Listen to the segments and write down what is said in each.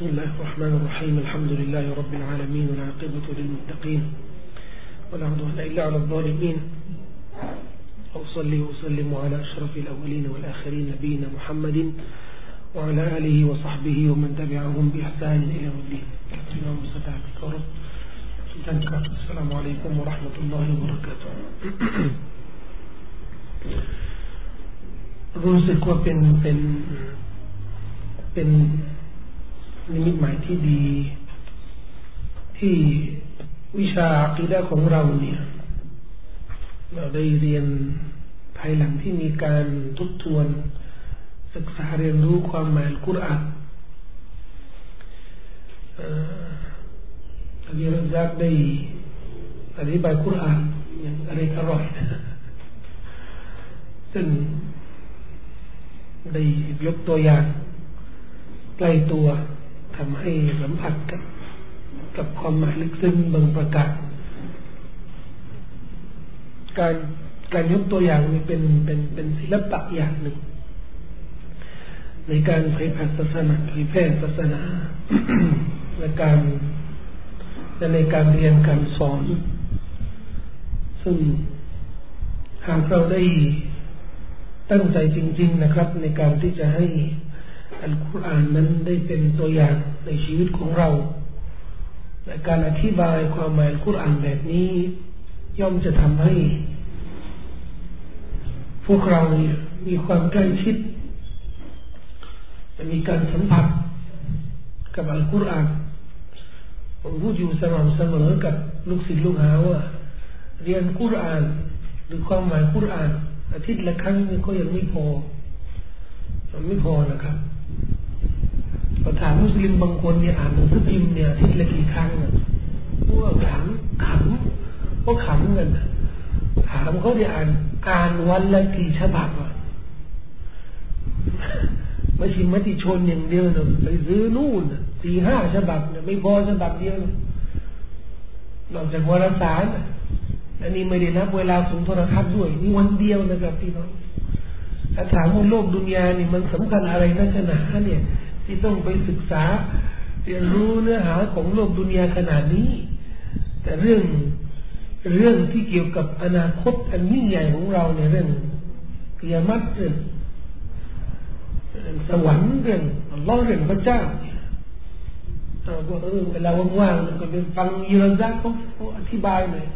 بسم الله الرحمن الرحيم. الحمد لله رب العالمين والعاقبة للمتقين ولا عدوان إلا على الظالمين. أصلي وسلم على أشرف الأولين والآخرين نبينا محمد وعلى آله وصحبه ومن تبعهم بإحسان إلى يوم الدين. السلام عليكم ورحمة الله وبركاته. รู้สึกว่าเป็นนิมิตหมายที่ดีที่วิชาอะกีดะห์ของเราเนี่ยเราได้เรียนภายหลังที่มีการทบทวนศึกษาเรียนรู้ความหมายอัลกุรอานเรียนรู้จากได้อธิบายกุรอานอย่างอร่อยอร่อยซึ่งได้ยกตัวอย่างใกล้ตัวทำให้สัมผัสกับความหมายลึกซึ้งบางประการการยกตัวอย่างนี้เป็นศิลปะอย่างหนึ่งในการเผยแผ่ศาสนาและในการเรียนการสอนซึ่งหากเราได้ตั้งใจจริงๆนะครับในการที่จะให้อัลกุรอานนั้นได้เป็นตัวอย่างในชีวิตของเราและการอธิบายความหมายอัลกุรอานแบบนี้ย่อมจะทำให้พวกเรามีความใกล้ชิดมีการสัมผัสกับอัลกุรอานผมพูดอยู่สม่ำเสมอกับลูกศิษย์ลูกหาว่าเรียนกุรอานหรือความหมายกุรอานอาทิตย์ละครั้งก็ยังไม่พอนะครับเราถามมุสลิมบางคนเนี่ยอ่านหนังสือพิมพ์เนี่ยอาทิตย์ละกี่ครั้งอ่ะพวกขำกันถามเขาได้อ่านวันละกี่ฉบับอ่ะไม่ใช่มติชนอย่างเดียวนะไปซื้อนู่น 4-5 ฉบับเนี่ยไม่พอฉบับเดียวนอกจากวารสารอันนี้ไม่ได้นับเวลาสูงโทรทัศน์ด้วยนี่วันเดียวนะครับพี่น้องถ้าถามว่าโลกดุนยานี่มันสำคัญอะไรนักหนาเนี่ยที่ต้องไปศึกษาเรียนรู้เนื้อหาของโลกดุนยาขนาดนี้แต่เรื่องที่เกี่ยวกับอนาคตอันยิ่งใหญ่ของเราในเรื่องกิยามะห์เรื่องสวรรค์เรื่องอัลเลาะห์เรื่องพระเจ้าเราก็เวลาว่างๆเราก็ไปฟังยิราซะห์เขาอธิบายหน่อย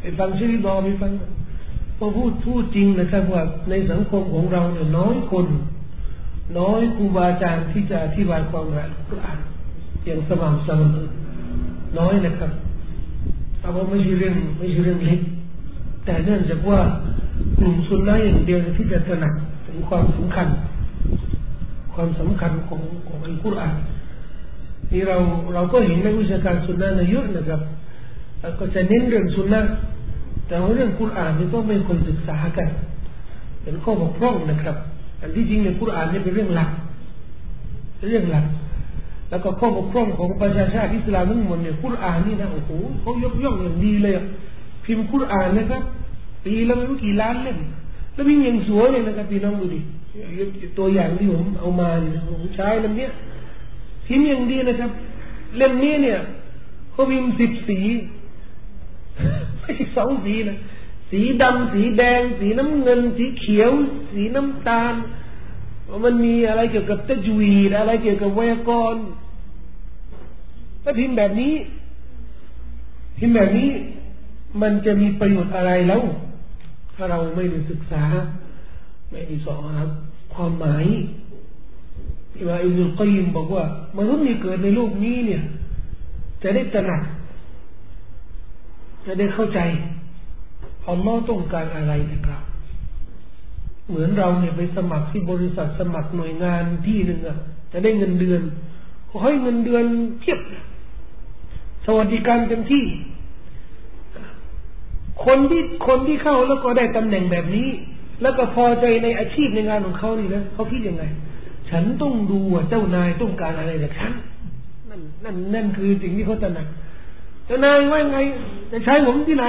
ไปฟังชีริดอไปฟังพอพูดจริงนะครับว่าในสังคมของเราเนี่ยน้อยครูบาอาจารย์ที่จะอธิบายความหมายอัลกุรอานอย่างสม่ำเสมอน้อยนะครับแต่ว่าไม่ใช่เรื่องเล็กแต่เนื่องจากว่ากลุ่มซุนนะห์อย่างเดียวที่จะตระหนักถึงความสำคัญของอัลกุรอานที่เราก็เห็นในวิชาการซุนนะห์เยอะนะครับแล้วก็จะเน้นเรื่องซุนนะห์แต่ว่าเรื่องกุรอานนี่ก็ไม่ควรศึกษากันเป็นข้อบกพร่องนะครับอันที่จริงในกุรอานนี่เป็นเรื่องหลักแล้วก็ข้อบกพร่องของประชาชาติอิสลามทั้งหมดเนี่ยกุรอานนี่นะโอ้โหเขายกย่องอย่างดีเลยพิมพ์กุรอานนะครับปีละไม่รู้กี่ล้านเล่มแล้วมีอย่างสวยเลยนะครับพี่น้องดูดิตัวอย่างที่ผมเอามาเนี่ยผมใช้เล่มนี้พิมพ์อย่างดีนะครับเล่มนี้เนี่ยเขาพิมพ์10สีไม่ใช่2สีนะสีดำสีแดงสีน้ำเงินสีเขียวสีน้ำตาลมันมีอะไรเกี่ยวกับตะจวีดอะไรเกี่ยวกับไวยากรณ์ถ้าพิมพ์แบบนี้มันจะมีประโยชน์อะไรแล้วถ้าเราไม่ได้ศึกษาไม่ได้สอนครับความหมายอิบราฮิมอัลกอยยิมบอกว่ามนุษย์ที่เกิดในโลกนี้เนี่ยจะได้ตระหนักจะได้เข้าใจอัลเลาะห์ต้องการอะไรนะครับเหมือนเราเนี่ยไปสมัครที่บริษัทสมัครหน่วยงานที่นึงอ่ะจะได้เงินเดือนขอให้เงินเดือนเพียบสวัสดิการเต็มที่คนที่เข้าแล้วก็ได้ตำแหน่งแบบนี้แล้วก็พอใจในอาชีพในงานของเขานี่นะเขาคิดยังไงฉันต้องดูว่าเจ้านายต้องการอะไรจากฉันนั่นคือสิ่งที่เขาตระหนักเจ้านายว่าไงจะใช้ผมที่ไหน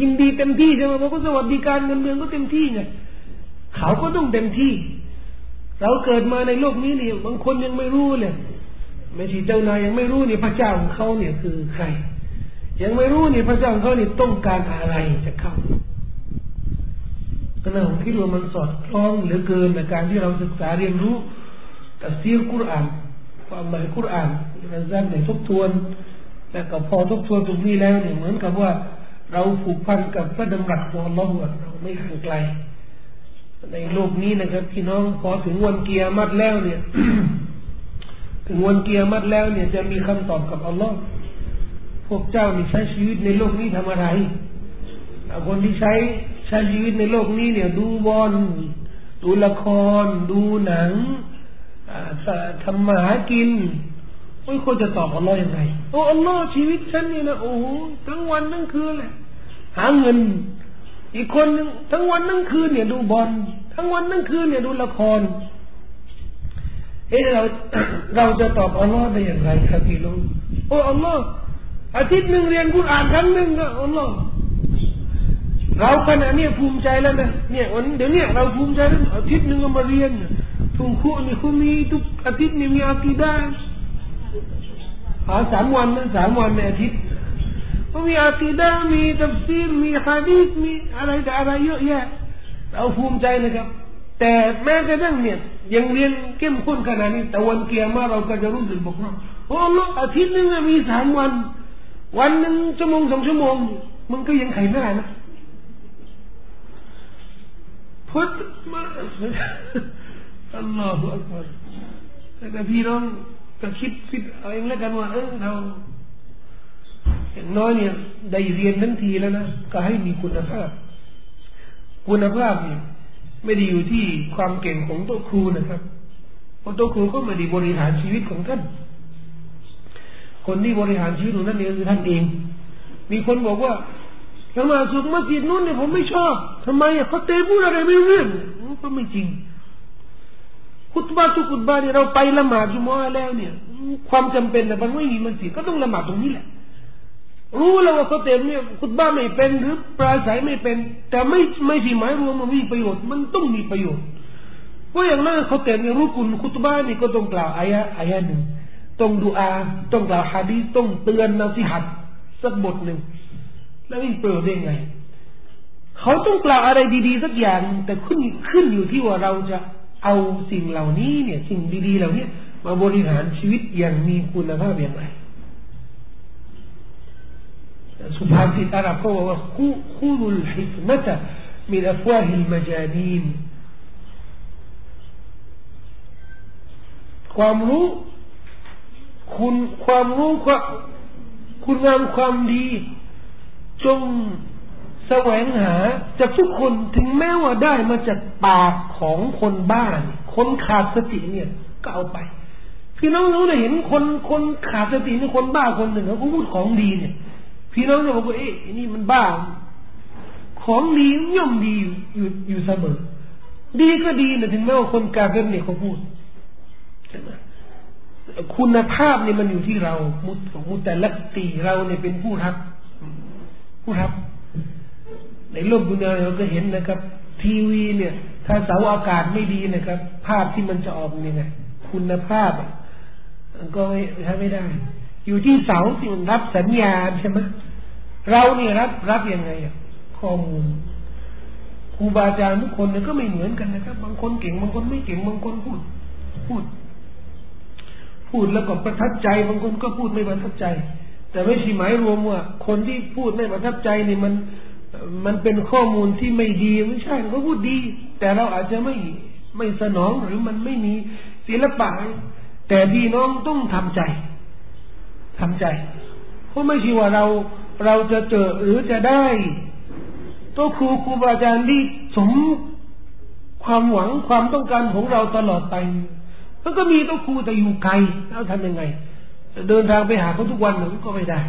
ยินดีเต็มที่ใช่ไหมเพราะก็สวัสดิการเงินเดือนก็เต็มที่ไงเขาก็ต้องเต็มที่เราเกิดมาในโลกนี้นี่บางคนยังไม่รู้เลย บางทีเจ้านายยังไม่รู้นี่พระเจ้าของเขาเนี่ยคือใครยังไม่รู้นี่พระเจ้าของเขานี่ต้องการอะไรจะเข้าก็น่าคิดว่ามันสอดคล้องเหลือเกินในการที่เราศึกษาเรียนรู้ตัฟซีรกุรอานความหมายกุรอานเราจะได้ทบทวนและก็พอทบทวนตรงนี้แล้วเนี่ยเหมือนกับว่าเราผูกพันกับพระดำรัสของอัลเลาะห์เราไม่ห่างไกลในโลกนี้นะครับพี่น้องพอถึงวันกิยามะฮ์แล้วเนี่ย ถึงวันกิยามะฮ์แล้วเนี่ยจะมีคำตอบกับอัลเลาะห์พวกเจ้านี่ใช้ชีวิตในโลกนี้ทำอะไรคนที่ใช้ชีวิตในโลกนี้เนี่ยดูบอลดูละครดูหนังทำมาหากินโอ้ยคนจะตอบอัลเลาะห์ยังไงโอ้อัลเลาะห์ชีวิตฉันนี่นะโอ้โหทั้งวันทั้งคืนเลยหาเงินอีกคนนึงทั้งวันทั้งคืนเนี่ยดูบอลทั้งวันทั้งคืนเนี่ยดูละครเอ๊ะเราจะตอบอัลเลาะห์ได้อย่างไรครับพี่น้องโอ้อัลเลาะห์อาทิตย์นึงเรียนกุรอานครั้งนึงนะอัลเลาะห์เราขณะนี้ภูมิใจแล้วนะเนี่ยวันเดี๋ยวนี้เราภูมิใจแล้วอาทิตย์นึงมาเรียนทุกคู่นี่คุมีทุกอาทิตย์นี่มีอากีดะห์3วันนะ3วันในอาทิตย์ก็มีอากีดะห์มีตัฟซีรมีหะดีษมีอะไรเยอะแยะเราภูมิใจนะครับแต่แม้กระทั่งเนี่ยยังเรียนเข้มข้นขนาดนี้แต่วันกิยามะฮ์เราก็จะรู้สึกบกพร่องโอ้อัลเลาะห์อาทิตย์นึงมี3วันวันนึงชั่วโมง2ชั่วโมงมันก็ยังไขไม่ได้นะพุทธมาอัลลอฮฺอักบัรแต่พี่น้องก็คิดเอาเองแล้วกันว่าเราอย่างน้อยเนี่ยได้เรียนทันทีแล้วนะก็ให้มีคุณภาพเนี่ยไม่ได้อยู่ที่ความเก่งของตัวครูนะครับเพราะตัวครูก็ไม่ได้บริหารชีวิตของท่านคนที่บริหารชีวิตของท่านเนี่ยคือท่านเองมีคนบอกว่าถ้ามาสุกมัสยิดนู้นเนี่ยผมไม่ชอบทำไมเขาเตะพูดอะไรไม่รู้เรื่องก็ไม่จริงคุตบะห์ทุกคุตบะห์เนี่ยเราไปละหมาดจุมอะฮ์แล้วเนี่ยความจำเป็นน่ะมันไม่มีมันสิก็ต้องละหมาดตรงนี้แหละรู้แล้วว่าเขาเตะเนี่ยคุตบะห์ไม่เป็นหรือปราศัยไม่เป็นแต่ไม่ใช่หมายรวมมันมีประโยชน์มันต้องมีประโยชน์ก็อย่างนั้นเขาเตะเนี่ยรุกุนคุตบะห์นี่ก็ต้องกล่าวอายะหนึ่งต้องดุอาต้องกล่าวหะดีษต้องเตือนนะสิหัดสักบทหนึ่งแล้วมีประโยชน์ได้ไงเขาต้องกล่าวอะไรดีๆสักอย่างแต่ขึ้นอยู่ที่ว่าเราจะเอาสิ่งเหล่านี้เนี่ยสิ่งดีๆเหล่านี้มาบริหารชีวิตอย่างมีคุณภาพอย่างไรสุภาษิตอาหรับเขาบอกว่าคุรุลฮิกมะตะมินอัฟวาฮิลมะจานีนความรู้คุณงามความดีจงแสวงหาจากทุกคนถึงแม้ว่าได้มาจากปากของคนบ้าเนี่ยคนขาดสติเนี่ยก็เอาไปพี่น้องรู้เลยเห็นคนขาดสติเนี่ยคนบ้าคนหนึ่งเขาพูดของดีเนี่ยพี่น้องจะบอกว่าเอ๊ะนี่มันบ้าของดีย่อมดีอยู่เสมอดีก็ดีนะถึงแม้ว่าคนกาเฟรเนี่ยเขาพูดใช่ไหมคุณภาพเนี่ยมันอยู่ที่เรามุตตะลักตีเราเนี่ยเป็นผู้รับในโลกดุนยาเราก็เห็นนะครับทีวีเนี่ยถ้าเสาอากาศไม่ดีนะครับภาพที่มันจะออกเนี่ยนะคุณภาพก็ไม่ได้อยู่ที่เสาที่มันรับสัญญาณใช่ไหมเราเนี่ยรับยังไงข้อมูลครูบาอาจารย์ทุกคนเนี่ยก็ไม่เหมือนกันนะครับบางคนเก่งบางคนไม่เก่งบางคนพูดแล้วก็ประทับใจบางคนก็พูดไม่ประทับใจแต่ไม่ใช่หมายรวมว่าคนที่พูดไม่ประทับใจเนี่ยมันเป็นข้อมูลที่ไม่ดีไม่ใช่เขาพูดดีแต่เราอาจจะไม่สนองหรือมันไม่มีศิลปะแต่พี่น้องต้องทำใจเพราะไม่ใช่ว่าเราจะเจอหรือจะได้ตัวครูบาอาจารย์ที่สมความหวังความต้องการของเราตลอดไปมันก็มีตัวครูแต่อยู่ไกลเราทำยังไงเดินทางไปหาเขาทุกวันมันก็ไม่ได้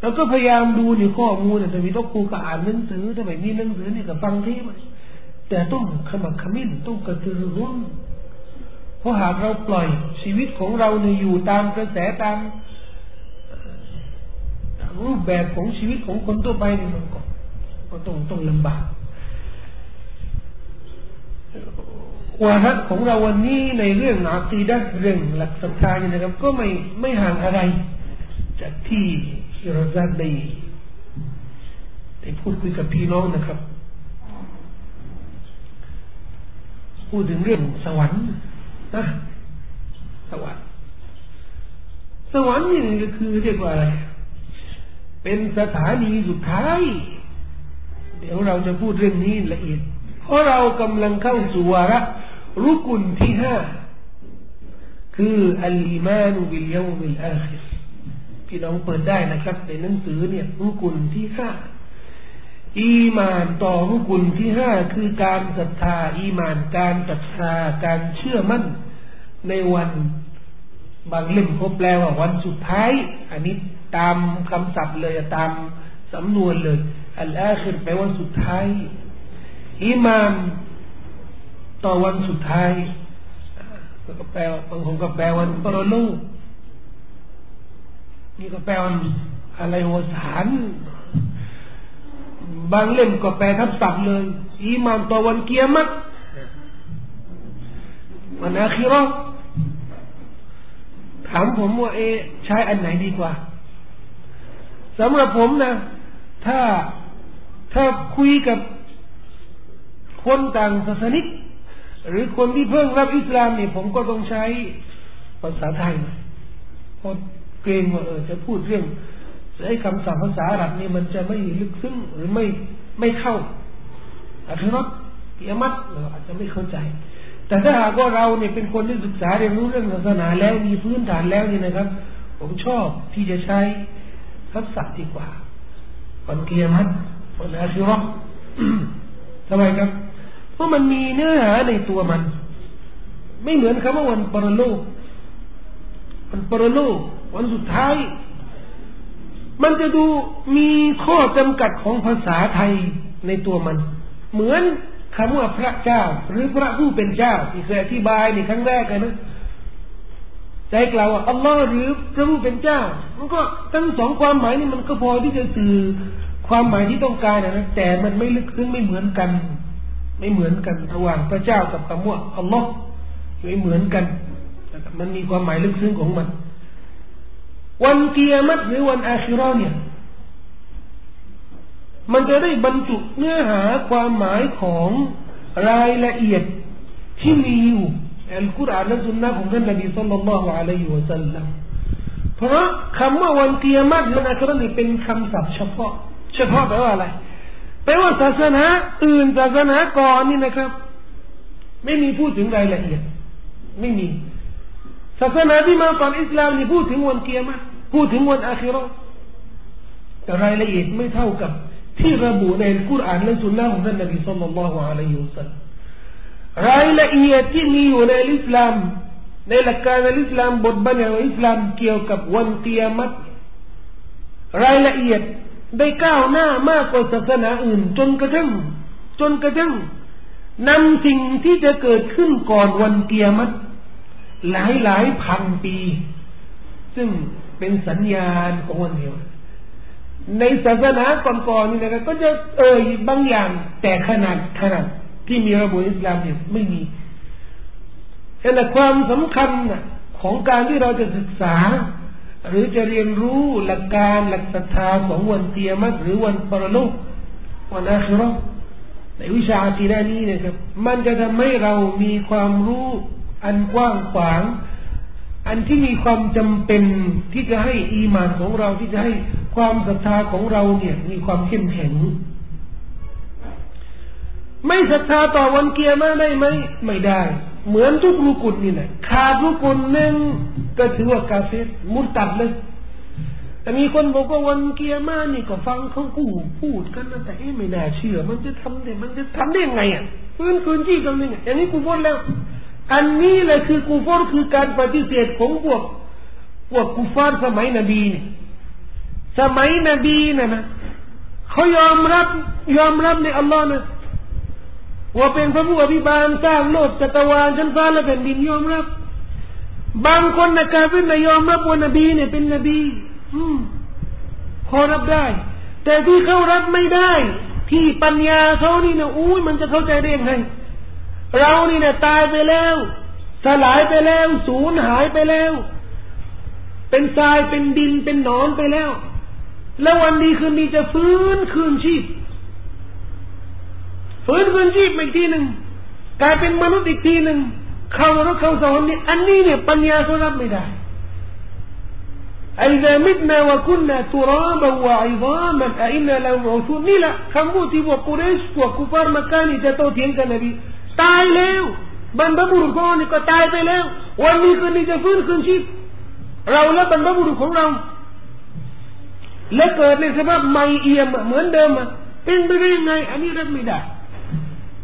แล้วก็พยายามดูนี่ข้อมูลแต่มีต้องครูก็อ่านหนังสือทำไมนี่หนังสือนี่ก็ฟังเทปแต่ต้องขมักขมิ้นต้องกระตือรือร้นเพราะหากเราปล่อยชีวิตของเราเนี่ยอยู่ตามกระแสตามรูปแบบของชีวิตของคนทั่วไปนี่มันก็ต้องลำบาก วาทะของเราวันนี้ในเรื่องอากีดะห์เรื่องหลักศรัทธาเนี่ยนะครับก็ไม่ห่างอะไรจากที่เราจะได้พูดคุยกับพี่น้องนะครับพูดถึงเรื่องสวรรค์นะสวรรค์นี่ก็คือเรียกว่าอะไรเป็นสถานีสุดท้ายเดี๋ยวเราจะพูดเรื่องนี้ละเอียดเพราะเรากำลังเข้าสู่วาระรุกุนที่5คืออัลอีมานบิลยอมิลอาคิรพี่น้องเปิดได้นะครับในหนังสือเนี่ยรุกุนที่5อีมานต่อรุกุนที่5คือการศรัทธาอีมานการศรัทธาการเชื่อมั่นในวันบางเล่มเขาแปลว่าวันสุดท้ายอันนี้ตามคำศัพท์เลยตามสำนวนเลยอัลอาคิรแปลว่าสุดท้ายอีมานต่อวันสุดท้ายก็แปลว่าบางคนก็แปลวันปรโลกนี่ก็แปลวันอะไรวสารบางเล่มก็แปลทับศัพท์เลยอีมานต่อวันกิยามะฮ์วันอาคิเราะห์ถามผมว่าใช้อันไหนดีกว่าสำหรับผมนะถ้าคุยกับคนต่างศาสนิกหรือคนที่เพิ่งรับอิสลามนี่ผมก็ต้องใช้ภาษาไทยเพราะเกรงว่าจะพูดเรื่องใช้คำศัพท์ภาษาอาหรับนี่มันจะไม่ลึกซึ้งหรือไม่เข้าอาคิเราะห์กิยามะฮ์เราอาจจะไม่เข้าใจแต่ถ้าหากว่าเราเนี่ยเป็นคนที่ศึกษาเรียนรู้เรื่องศาสนาแล้วมีพื้นฐานแล้วนี่นะครับผมชอบที่จะใช้ทับศัพท์ดีกว่าวันกิยามะฮ์วันอาคิเราะห์ทำไมครับเพราะมันมีเนื้อหาในตัวมันไม่เหมือนคำว่าวันปรโลกวันปรโลกวันสุดท้ายมันจะดูมีข้อจำกัดของภาษาไทยในตัวมันเหมือนคำว่าพระเจ้าหรือพระผู้เป็นเจ้าที่เคยอธิบายในครั้งแรกนะใจกล่าวว่าอัลลอฮ์หรือพระผู้เป็นเจ้ามันก็ทั้งสองความหมายนี่มันก็พอที่จะสื่อความหมายที่ต้องการนะแต่มันไม่ลึกซึ้งไม่เหมือนกันระหว่างพระเจ้ากับคำว่าอัลลอฮ์ไม่เหมือนกันมันมีความหมายลึกซึ้งของมันวันกิยามะฮ์หรือวันอาคิเราะห์เนี่ยมันจะได้บรรจุเนื้อหาความหมายของรายละเอียดที่มีอยู่ในอัลกุรอานและซุนนะห์ของท่านนบีศ็อลลัลลอฮุอะลัยฮิวะซัลลัมเพราะคำว่าวันกิยามะฮ์และอาคิเราะห์นี่เป็นคำศัพท์เฉพาะแปลว่าอะไรแปลว่าศาสนาอื่นศาสนาก่อนนี่นะครับไม่มีพูดถึงรายละเอียดไม่มีศาสนาที่มาก่อนอิสลามนี่พูดถึงวันกิยามะฮ์พูดถึงวันอาคิเราะห์แต่รายละเอียดไม่เท่ากับที่ระบุในอัลกุรอานและซุนนะห์ของท่านนบีศ็อลลัลลอฮุอะลัยฮิวะซัลลัมรายละเอียดที่มีอยู่ในอิสลามในหลักการอิสลามบทบัญญัติของอิสลามเกี่ยวกับวันกิยามะฮ์รายละเอียดได้ก้าวหน้ามากกว่าศาสนาอื่นจนกระทั่งนำสิ่งที่จะเกิดขึ้นก่อนวันกิยามะฮ์หลายพันปีซึ่งเป็นสัญญาณของวันเดียวในศาสนาก่อนๆนี่นะครับก็จะบางอย่างแต่ขนาดที่มีระบบอิสลามเนี่ยไม่มีแต่ความสำคัญของการที่เราจะศึกษาหรือจะเรียนรู้หลักการหลักศรัทธาของวันกิยามะฮ์หรือวันปรโลกวันอาคิเราะห์ในวิชาอากีดะห์นี้นะครับมันจะทำให้เรามีความรู้อันกว้างขวางอันที่มีความจำเป็นที่จะให้อีหม่านของเราที่จะให้ความศรัทธาของเราเนี่ยมีความเข้มแข็งไม่ศรัทธาต่อวันกิยามะฮ์ได้ไหมไม่ได้เหมือนทุกรุกุนนี่แหละขาดรุกุนหนึ่งก็ถือว่ากาเฟรมุรตัดเลยแต่มีคนบอกว่าวันกิยามะฮ์นี่ก็ฟังเขาพูดกันนะแต่ไม่น่าเชื่อมันจะทำได้ยังไงอ่ะฟื้นจี้กันยังไงอย่างนี้กูพูดแล้วอันนี้แหละคือกูฟอร์คือการปฏิเสธของพวกกูฟาร์สมัยนบีเนี่ยสมัยนบีเนี่ยนะเขายอมรับในอัลลอฮ์นะว่าเป็นพระผู้อภิบาลสร้างโลกจักรวาลชั้นฟ้าและแผ่นดินยอมรับบางคนนะกาเฟรนะยอมรับว่านบีเนี่ยเป็นนบีพอรับได้แต่ที่เขารับไม่ได้ที่ปัญญาเขานี่นะมันจะเข้าใจได้ยังไง เรานี่เนี่ยตายไปแล้วสลายไปแล้วสูญหายไปแล้วเป็นทรายเป็นดินเป็นหนอนไปแล้วแล้ววันดีคืนดีจะฟื้นคืนชีพฟื้นคืนชีพอีกทีหนึ่งกลายเป็นมนุษย์อีกทีหนึ่งเข้านรกเข้าสวรรค์นี่อันนี้เนี่ยปัญญาเขารับไม่ได้إذا متنا وكنا ترابا وعظاما أئنا لمبعوثونนี่แหละคำพูดที่พวกกุเรชพวกกุฟาร์มักกะนี่จะโต้เถียงกันนบีตายแล้วบรรพบุรุษของเรานี่ก็ตายไปแล้ววันนี้คืนนี้จะฟื้นคืนชีพเราและบรรพบุรุษของเราและเกิดในสภาพใหม่เอี่ยมเหมือนเดิมเป็นไปได้ยังไงอันนี้รับไม่ได้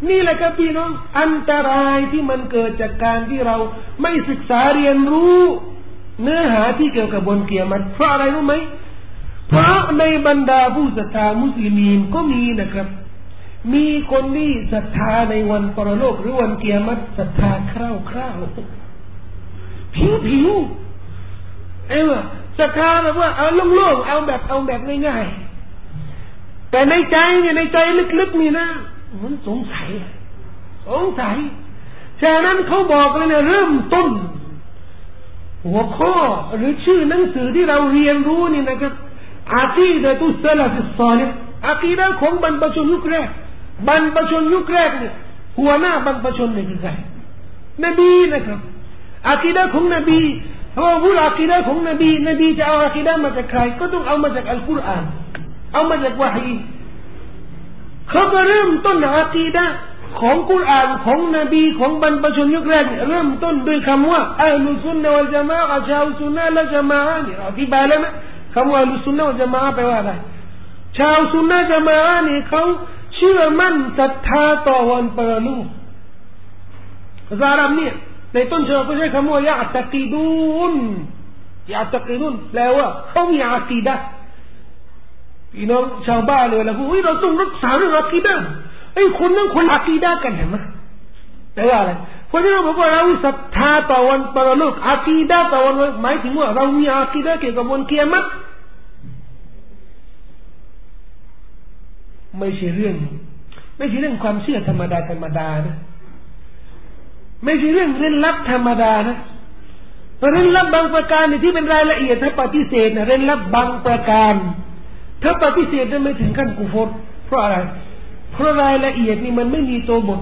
นี่แหละครับพี่น้องอันตรายที่มันเกิดจากการที่เราไม่ศึกษาเรียนรู้เนื้อหาที่เกี่ยวกับวันกิยามะฮ์เพราะอะไรรู้ไหมเพราะในบรรดาผู้ศรัทธามุสลิมีนก็มีนะครับมีคนที่ศรัทธาในวันปรโลกหรือวันกิยามะฮ์ศรัทธาคร่าวๆผิวๆศรัทธาแบบว่าเอาโล่งๆเอาแบบง่ายๆแต่ในใจเนี่ยในใจลึกๆนี่นะมันสงสัยฉะนั้นเขาบอกเลยนะเริ่มต้นหัวข้อหรือชื่อหนังสือที่เราเรียนรู้นี่นะครับอากีดะตุสซะลาฟุสซอลิหอากีดะห์ของบรรพชนยุคแรกเนี่ยหัวหน้าบรรพชนนี่คือใครนบีนะครับอากีดะห์ของนบีเพราะว่าอากีดะห์ของนบีจะเอาอากีดะห์มาจากใครก็ต้องเอามาจากอัลกุรอานเอามาจากวะฮีเขาก็เริ่มต้นอากีดะห์ของกุรอานของนบีของบรรพชนยุคแรกเริ่มต้นด้วยคำว่าอัลลุซุนนะวัลญะมาอะห์ชาวซุนนะและญะมาอะห์นี่อธิบายแล้วมั้ยคำว่าอัลลุซุนนะวัลญะมาอะห์แปลว่าอะไรชาวซุนนะญะมาอะห์นี่เขาเชื่อมั่นศรัทธาต่อวันปรโลกซารับเนี่ยในต้นฉบับเขาใช้คำว่ายะอ์ตะกีดูนแปลว่าเขามีอากีดะห์พี่น้องชาวบ้านเลยแล้วอุ้ยเราต้องรักษาเรื่องอากีดะห์ไอ้คนนั้นคนอากีดะห์กันเห็นมั้ยแปลว่าอะไรเพราะฉะนั้นผมว่าเราศรัทธาต่อวันปรโลกอากีดะห์ต่อวันหมายถึงว่าเรามีอากีดะห์เกี่ยวกับวันกิยามะฮ์ไม่ใช่เรื่องความเชื่อธรรมดานะไม่ใช่เรื่องเร้นลับธรรมดานะเร้นลับบางประการที่เป็นรายละเอียดถ้าปฏิเสธนะเร้นลับบางประการถ้าปฏิเสธได้ไม่ถึงขั้นกุฟรเพราะอะไรเพราะรายละเอียดนี่มันไม่มีตัวบท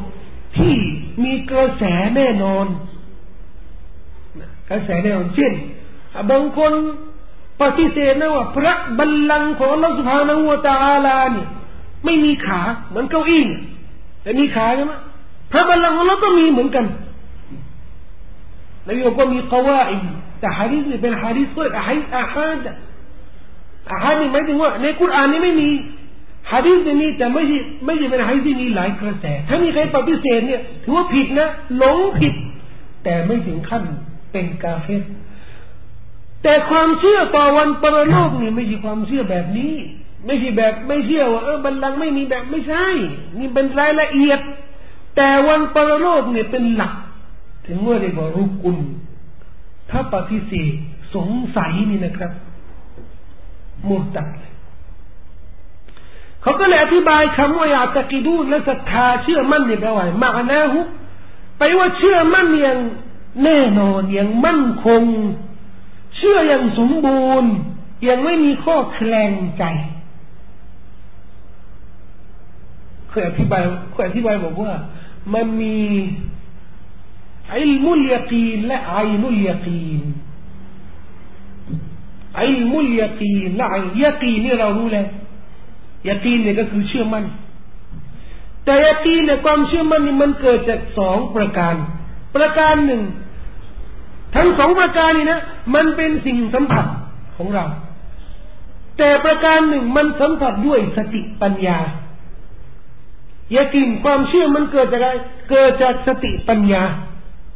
ที่มีกระแสแน่นอนกระแสแน่นอนเช่นบางคนปฏิเสธนะว่าพระบัลลังก์ของอัลเลาะห์ซุบฮานะฮูวะตะอาลานี่ไม่มีขาเหมือนเก้าอี้แต่มีขาใช่มั้ยพระบัลลังก์ของอัลเลาะห์ก็มีเหมือนกันแล้วอยู่ก็มีกวาอิดแต่หะดีษนี่เป็นหะดีษส่วนอะฮาดนี่หมายถึงว่าในกุรอานนี่ไม่มีหะดีษนี้แต่ไม่ใช่เป็นหะดีษที่มีหลายกระแสถ้ามีใครปฏิเสธเนี่ยถือว่าผิดนะหลงผิดแต่ไม่ถึงขั้นเป็นกาเฟรแต่ความเชื่อต่อวันปรโลกนี่ไม่ใช่ความเชื่อแบบนี้ไม่ใช่แบบไม่เชื่อว่าบัลลังก์ไม่มีแบบไม่ใช่นี่เป็นรายละเอียดแต่วันปรโลกเนี่ยเป็นหลักถึงเมื่อได้บรุกุลถ้าปฏิเสธสงสัยนี่นะครับมุรตัดเขาก็เลยอธิบายคำว่าอะตะกีดูนและศรัทธาเชื่อมั่นนี่แปลว่ามานะฮุไปว่าเชื่อมั่นอย่างแน่นอนอย่างมั่นคงเชื่ออย่างสมบูรณ์ยังไม่มีข้อแคลงใจเคยอธิบายบอกว่ามันมีอิลมุลยะกีนและอัยนุลยะกีนอิลมุลยะกีนและอัยยะกีนนี่เรารู้แล้วยะกีนเนี่ยก็คือเชื่อมั่นแต่ยะกีนเนี่ยความเชื่อมั่นนี่มันเกิดจาก2ประการประการหนึ่งทั้ง2ประการนี่นะมันเป็นสิ่งสัมผัสของเราแต่ประการหนึ่งมันสัมผัสด้วยสติปัญญายะกีนความเชื่อมันเกิดจากอะไรเกิดจากสติปัญญา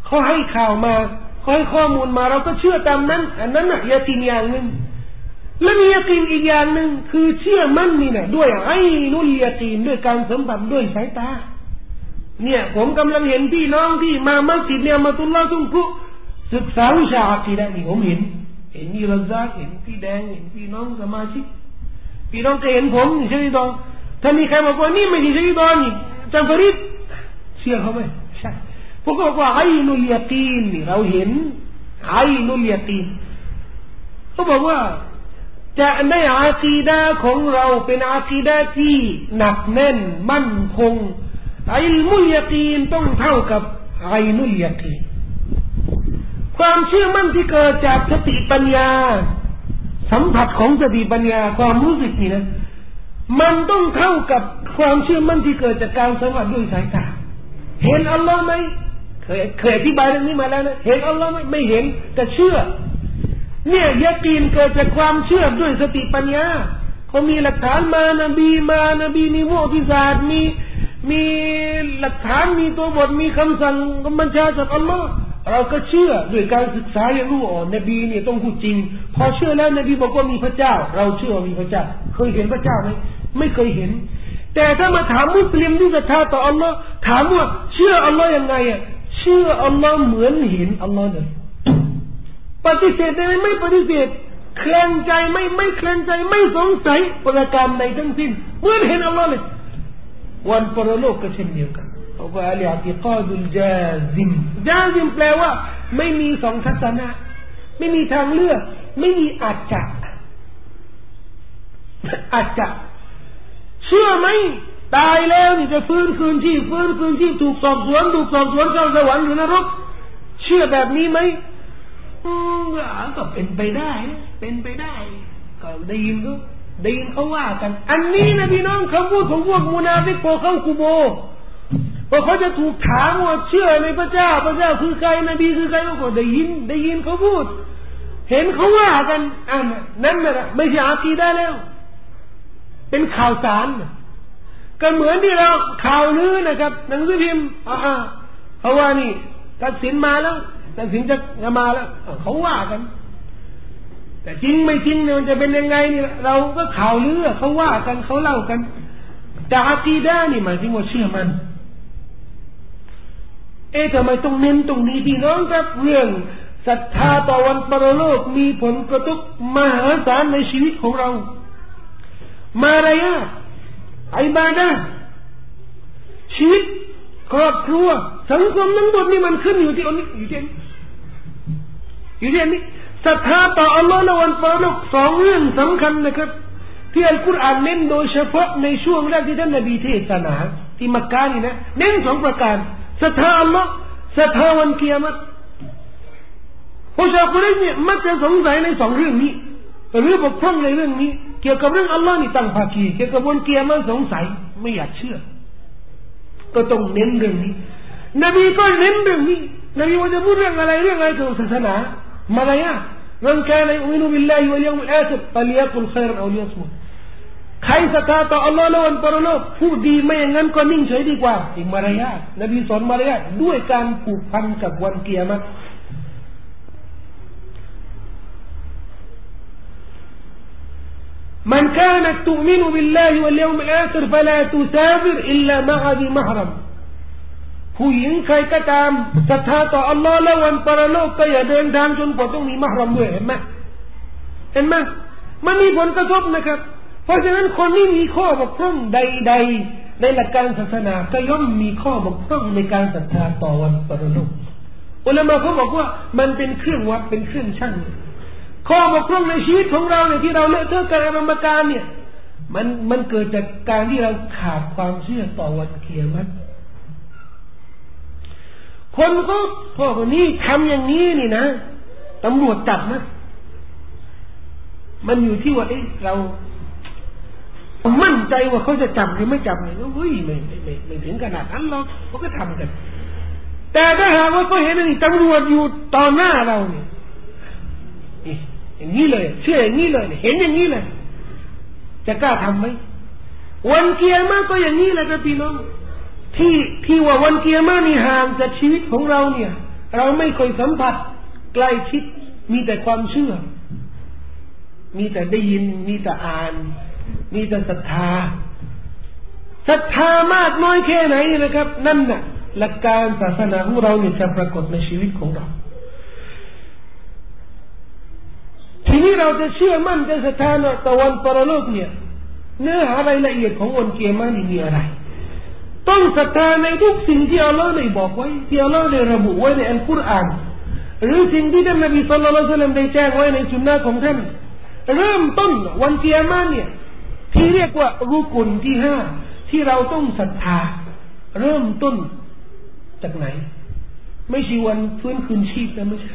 เขาให้ข่าวมาเขาให้ข้อมูลมาเราก็เชื่อตามนั้นอันนั้นน่ะยะกีนอย่างนึงและมียะกีนอีกอย่างนึงคือเชื่อมั่นนี่นะด้วยอัยนุลยะกีนด้วยการสัมผัสด้วยสายตาเนี่ยผมกำลังเห็นพี่น้องที่มามัสยิดเนี่ยมาตุลลาฮ์ทุ่งคุศึกษาวิชาอะกีดะห์นี่ผมเห็นนี่รัซาเห็นพี่แดงเห็นพี่น้องสมาชิกพี่น้องก็เห็นผมใช่ไหมถ้ามีใครบอกว่านี่ไม่ใช่ใช่ดอนนี่จังฟาริดเชื่อเขาไหมใช่ พวกเราว่าไอนุลยาตีนเราเห็นไอนุลยาตีนเขาบอกว่าจะได้อากีดะของเราเป็นอากีดะที่หนักแน่นมั่นคงไอนุลยาตีนต้องเท่ากับไอนุลยาตีนความเชื่อมั่นที่เกิดจากสติปัญญาสัมผัสของสติปัญญาความรู้สึกนี่นะมันต้องเท่ากับความเชื่อมั่นที่เกิดจากการสัมผัสด้วยสายตาเห็นอัลลอฮ์ไหมเคยอธิบายเรื่องนี้มาแล้วนะเห็นอัลลอฮ์ไหมไม่เห็นแต่เชื่อเนี่ยยะกีนเกิดจากความเชื่อด้วยสติปัญญาเขามีหลักฐานมานบีมีมุอ์จิซาตมีหลักฐานมีตัวบทมีคำสั่งคำบัญชาจากอัลลอฮ์เราก็เชื่อด้วยการศึกษาอย่างรู้อ๋อนบีเนี่ยต้องพูดจริงพอเชื่อแล้วนบีบอกว่ามีพระเจ้าเราเชื่อว่ามีพระเจ้าเคยเห็นพระเจ้าไหมไม่เคยเห็นแต่ถ้ามาถามมุสลิมที่ศรัทธาต่ออัลลอฮ์ถามว่าเชื่ออัลลอฮ์ยังไงอ่ะเชื่ออัลลอฮ์เหมือนเห็นอัลลอฮ์เลยปฏิเสธได้ไม่ปฏิเสธเคร่งใจไม่เคร่งใจไม่สงสัยประการใดทั้งสิ้นเหมือนเห็นอัลลอฮ์เลยวันปรโลกก็เช่นเดียวกันเขาบอกอะไรอธิกาดุลจาซิมแปลว่าไม่มีสองทัศนะไม่มีทางเลือกไม่มีอาจจะเชื่อไหมตายแล้วนี่จะฟื้นคืนชีพถูกสอบสวนเข้าสวรรค์หรือนรกเชื่อแบบนี้ไหมก็เป็นไปได้ก็ได้ยินเขาว่ากันอันนี้นะพี่น้องคำพูดของพวกมุนาฟิกพอเข้ากูโบพอเขาจะถูกถามว่าเชื่อในพระเจ้าคือใครนบีคือใครก็ได้ยินเขาพูดเห็นเขาว่ากันอันนั้นแหละไม่ใช่อากีดะห์แล้วเป็นข่าวสารก็เหมือนที่เราข่าวลือนะครับหนังสือพิมพ์เขาว่านี่ตัดสินมาแล้วตัดสินจะมาแล้วเขาว่ากันแต่จริงไม่จริงเนี่ยมันจะเป็นยังไงนี่เราก็ข่าวลือเขาว่ากันเขาเล่ากันแต่อากีดะห์นี่หมายถึงว่าเชื่อมันทำไมต้องเน้นตรงนี้พี่น้องครับเรื่องศรัทธาต่อวันปรโลกมีผลกระทบมหาศาลในชีวิตของเรามารยาทอิบาดะห์ชีวิตครอบครัวสังคมทั้งหมดนี่มันขึ้นอยู่ที่อันนี้อยู่ที่อันนี้ศรัทธาต่ออัลลอฮ์และวันปรโลกสองเรื่องสำคัญนะครับที่อัลกุรอานเน้นโดยเฉพาะในช่วงแรกที่ท่านนบีเทศนาที่มักกะฮ์นี่นะเน้นสองประการศรัทธาอัลลอฮ์ศรัทธาวันกิยามะฮ์ผู้ชาวกุเรชเนี่ยมักจะสงสัยในสองเรื่องนี้หรือบกพร่องในเรื่องนี้เกี่ยวกับเรื่องอัลลอฮ์นี่ตั้งภาคีเกี่ยวกับวันกิยามะฮ์สงสัยไม่อยากเชื่อก็ต้องเน้นเรื่องนี้นบีก็เน้นเรื่องนี้นบีว่าจะพูดเรื่องอะไรเกี่ยวกับศาสนามารยาทมันกานยูมินุบิลลาฮิวัลยอมิลอาคิรฟัลยะกุลค็อยรอัลลิยัศมุตใครศรัทธาต่ออัลลอฮ์และวันปรโลกพูดดีไม่อย่างนั้นก็นิ่งเฉยดีกว่าอีกมารยาทนบีสอนมารยาทด้วยการผูกพันกับวันกิยามะฮ์มันกานตุมินุบิลลาฮิวัลยอมิลอาคิรฟะลาตุซาฟิรอิลลามะอะบิมะฮรัมผู้หญิงใครก็ตามศรัทธาต่ออัลลอฮ์และวันปรโลกก็อย่าเดินทางจนกว่าต้องมีมะฮรัมด้วยเห็นไหมมันมีผลกระทบนะครับเพราะฉะนั้นคนที่มีข้อบกพร่องใดๆในหลักการศาสนาก็ย่อมมีข้อบกพร่องในการศรัทธาต่อวันปรโลกอุลามะเขาบอกว่ามันเป็นเครื่องวัดเป็นเครื่องชั่งข้อบกพร่องในชีวิตของเราเนี่ยที่เราเลอะเทอะการบังการเนี่ยมันเกิดจากการที่เราขาดความเชื่อต่อวันกิยามะฮ์คนก็พ่อคนนี้ทำอย่างนี้นี่นะตำรวจจับนะมันอยู่ที่ว่าเรามั่นใจว่าเขาจะจับหรือไม่จับเนี่ยเฮ้ยไม่ถึงขนาดนั้นหรอกเขาก็ทำกันแต่ถ้าหากว่าเขาเห็นนี่ตำรวจอยู่ต่อหน้าเราเนี่ยอย่างนี้เลยเชื่ออย่างนี้เลยเห็นอย่างนี้เลยจะกล้าทำไหมวันกิยามะฮ์ก็อย่างนี้แหละครับพี่น้องที่ว่าวันกิยามะฮ์นี่ห่างจากชีวิตของเราเนี่ยเราไม่เคยสัมผัสใกล้ชิดมีแต่ความเชื่อมีแต่ได้ยินมีแต่อ่านมีแต่ศรัทธามากน้อยแค่ไหนนะครับนั่นน่ะหลักการศาสนาของเราเนี่ยจะปรากฏในชีวิตของเราทีนี้เราจะเชื่อมั่นในศรัทธาต่อวันปรโลกเนี่ยเนื้อหารายละเอียดของวันกิยามะฮ์นี่มีอะไร ต้องศรัทธาในทุกสิ่งที่อัลลอฮ์ได้บอกไว้ที่อัลลอฮ์ได้ระบุไว้ในอัลกุรอานหรือสิ่งที่ท่านนบีศ็อลลัลลอฮุอะลัยฮิวะซัลลัมได้แจ้งไว้ในซุนนะห์ของท่านเริ่มต้นวันกิยามะห์เนี่ยที่เรียกว่ารุกุนที่5ที่เราต้องศรัทธาเริ่มต้นจากไหนไม่ใช่วันฟื้นคืนชีพนะไม่ใช่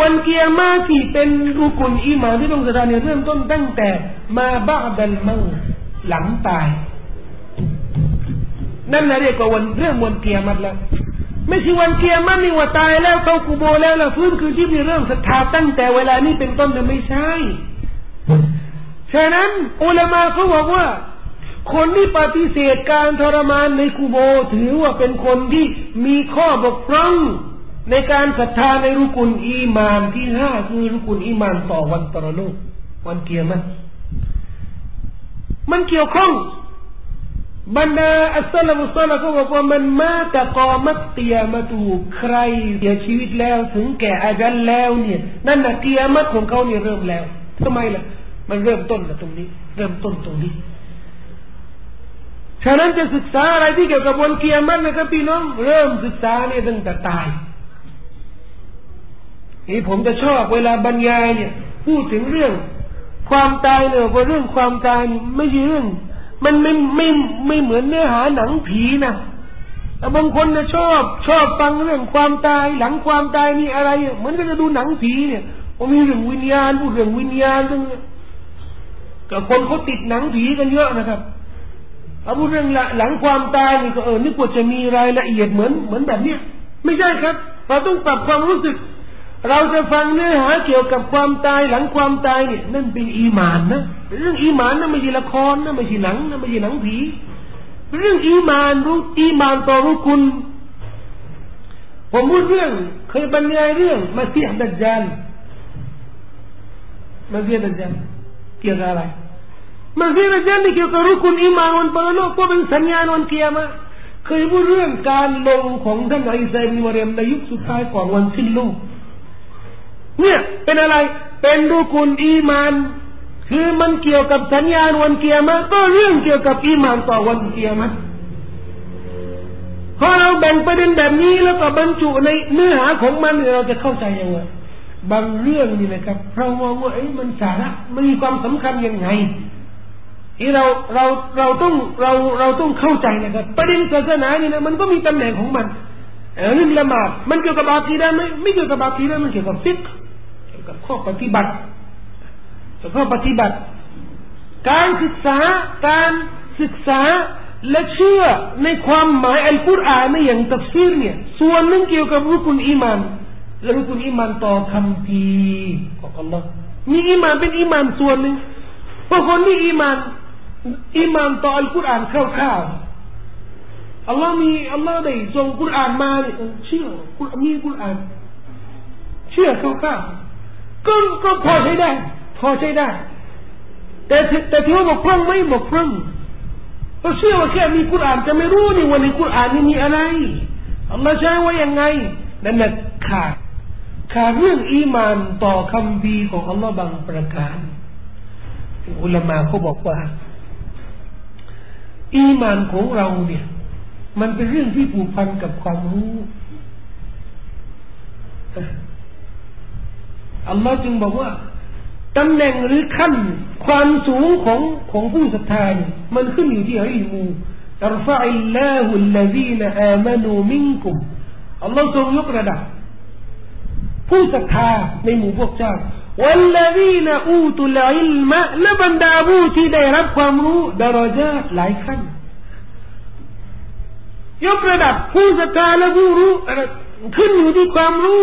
วันกิยามะห์ที่เป็นรุกุนอีหม่านที่ต้องศรัทธาเนี่ยเริ่มต้นตั้งแต่มาบะอ์ดัลเมาต์หลังตายนั่นน่ะเรียกว่าวันเรื่องวันกิยามะห์แล้วไม่ใช่วันกิยามะห์นี่ว่าตายแล้วเข้ากุโบร์แล้วล่ะฟื้นคืนชีพนี่เริ่มศรัทธาตั้งแต่เวลานี้เป็นต้นน่ะไม่ใช่ฉะนั้นอุลามะเขาบอกว่าคนที่ปฏิเสธการทรมานในกุโบร์ถือว่าเป็นคนที่มีข้อบกพร่องในการศรัทธาในรุกุนอีมานที่5คือรุกุนอีมานต่อวันปรโลกวันกิยามะห์มันเกี่ยวข้องบรรดาอัสซะละฟุศอละฮ์ก็บอกว่ามันมาตะกอมัตกิยามะตุใครเสียชีวิตแล้วถึงแก่อาญัลแล้วเนี่ยนั่นน่ะกิยามะห์ของเขาเนี่ยเริ่มแล้วทำไมล่ะมันเริ่มต้นนะตรงนี้เริ่มต้นตรงนี้ฉะนั้นจะศึกษาอะไรที่เกี่ยวกับวันกิยามะห์นะครับพี่น้องเริ่มศึกษาเนี่ยตั้งแต่ตายนี่ผมจะชอบเวลาบรรยายเนี่ยพูดถึงเรื่องความตายเนี่ยว่าเรื่องความตายไม่ใช่เรื่องมันไม่เหมือนเนื้อหาหนังผีนะแต่บางคนเนี่ยชอบฟังเรื่องความตายหลังความตายนี่อะไรเหมือนกับจะดูหนังผีเนี่ยมีเรื่องวิญญาณพูดเรื่องวิญญาณเรื่องแต่คนเขาติดหนังผีกันเยอะนะครับเอาพูดเรื่องหลังความตายนี่ก็นึกว่าจะมีรายละเอียดเหมือนแบบเนี้ยไม่ใช่ครับเราต้องปรับความรู้สึกเราจะฟังเนื้อหาเกี่ยวกับความตายหลังความตายเนี่ยนั่นเป็นอีหม่านนะเรื่องอีหม่านนะไม่ใช่ละครนะไม่ใช่หนังนะไม่ใช่หนังผีเรื่องอีหม่านรู้อีหม่านต่อรุกุนผมพูดเรื่องเคยบรรยายเรื่องมัสยิดดัจญาลมัสยิดดัจญาลเกี่ยวกับอะไรมัสยิดดัจญาลเกี่ยวกับรุกุนอีหม่านวันปรโลกก็เป็นสัญญาณวันกิยามะห์เคยพูดเรื่องการลงของท่านอิสาอิบนุมะเร็มในยุคสุดท้ายของวันสิ้นโลกเนี่ยเป็นอะไรเป็นรุกุนอีมานคือมันเกี่ยวกับสัญญาณวันกิยามะห์ก็เรื่องเกี่ยวกับอีมานต่อวันกิยามะห์พอเราแบ่งประเด็นแบบนี้แล้วก็บรรจุในเนื้อหาของมันเราจะเข้าใจยังไงบางเรื่องนี่นะครับเรามองว่ามันสาระมันมีความสำคัญยังไงที่เราต้องเข้าใจนะครับประเด็นศาสนานี่นะมันก็มีตำแหน่งของมันเรื่องละหมาดมันเกี่ยวกับบาปที่ได้ไม่เกี่ยวกับบาปที่ได้มันเกี่ยวกับฟิกห์เกี่ยวกับข้อปฏิบัติการศึกษาและเชื่อในความหมายอัลกุรอานในอย่างตัฟซีรเนี่ยส่วนนึงเกี่ยวกับรุกุนอีมานและรุกุนอีมานต่อคำพีของอัลลอฮ์มีอีมานเป็นอีมานส่วนนึงเพราะคนที่อีมานต่ออัลกุรอานคร่าวๆอัลลอฮ์ได้ส่งกุรอานมาเนี่ยเชื่อมีกุรอานเชื่อคร่าวๆก็พอใช้ได้แต่ที่ว่าบกพร่องไม่บกพร่องเพราะเชื่อว่าแค่มีกุรอานจะไม่รู้นี่ว่าในกุรอานนี่มีอะไรอัลลอฮ์ใช้ว่ายังไงนั่นน่ะขาดเรื่องอีมานต่อคำบีของอัลลอฮ์บางประการอุลามะเขาบอกว่าอีมานของเราเนี่ยมันเป็นเรื่องที่ผูกพันกับความรู้อัลลอฮ์จึงบอกว่าตำแหน่งหรือขั้นความสูงของผู้ศรัทธามันขึ้นอยู่ที่อิลมูอัรฟะอิลลาฮุลลซีนะอามานูมินกุมอัลลอฮ์ทรงยกระดับผู้ศรัทธาในหมู่พวกเจ้าวัลลซีนะอูตุลอิลมะและบรรดาผู้ที่ได้รับความรู้ดะเราะญาตหลายขั้นยกระดับผู้ศรัทธาและผู้รู้ขึ้นอยู่ที่ความรู้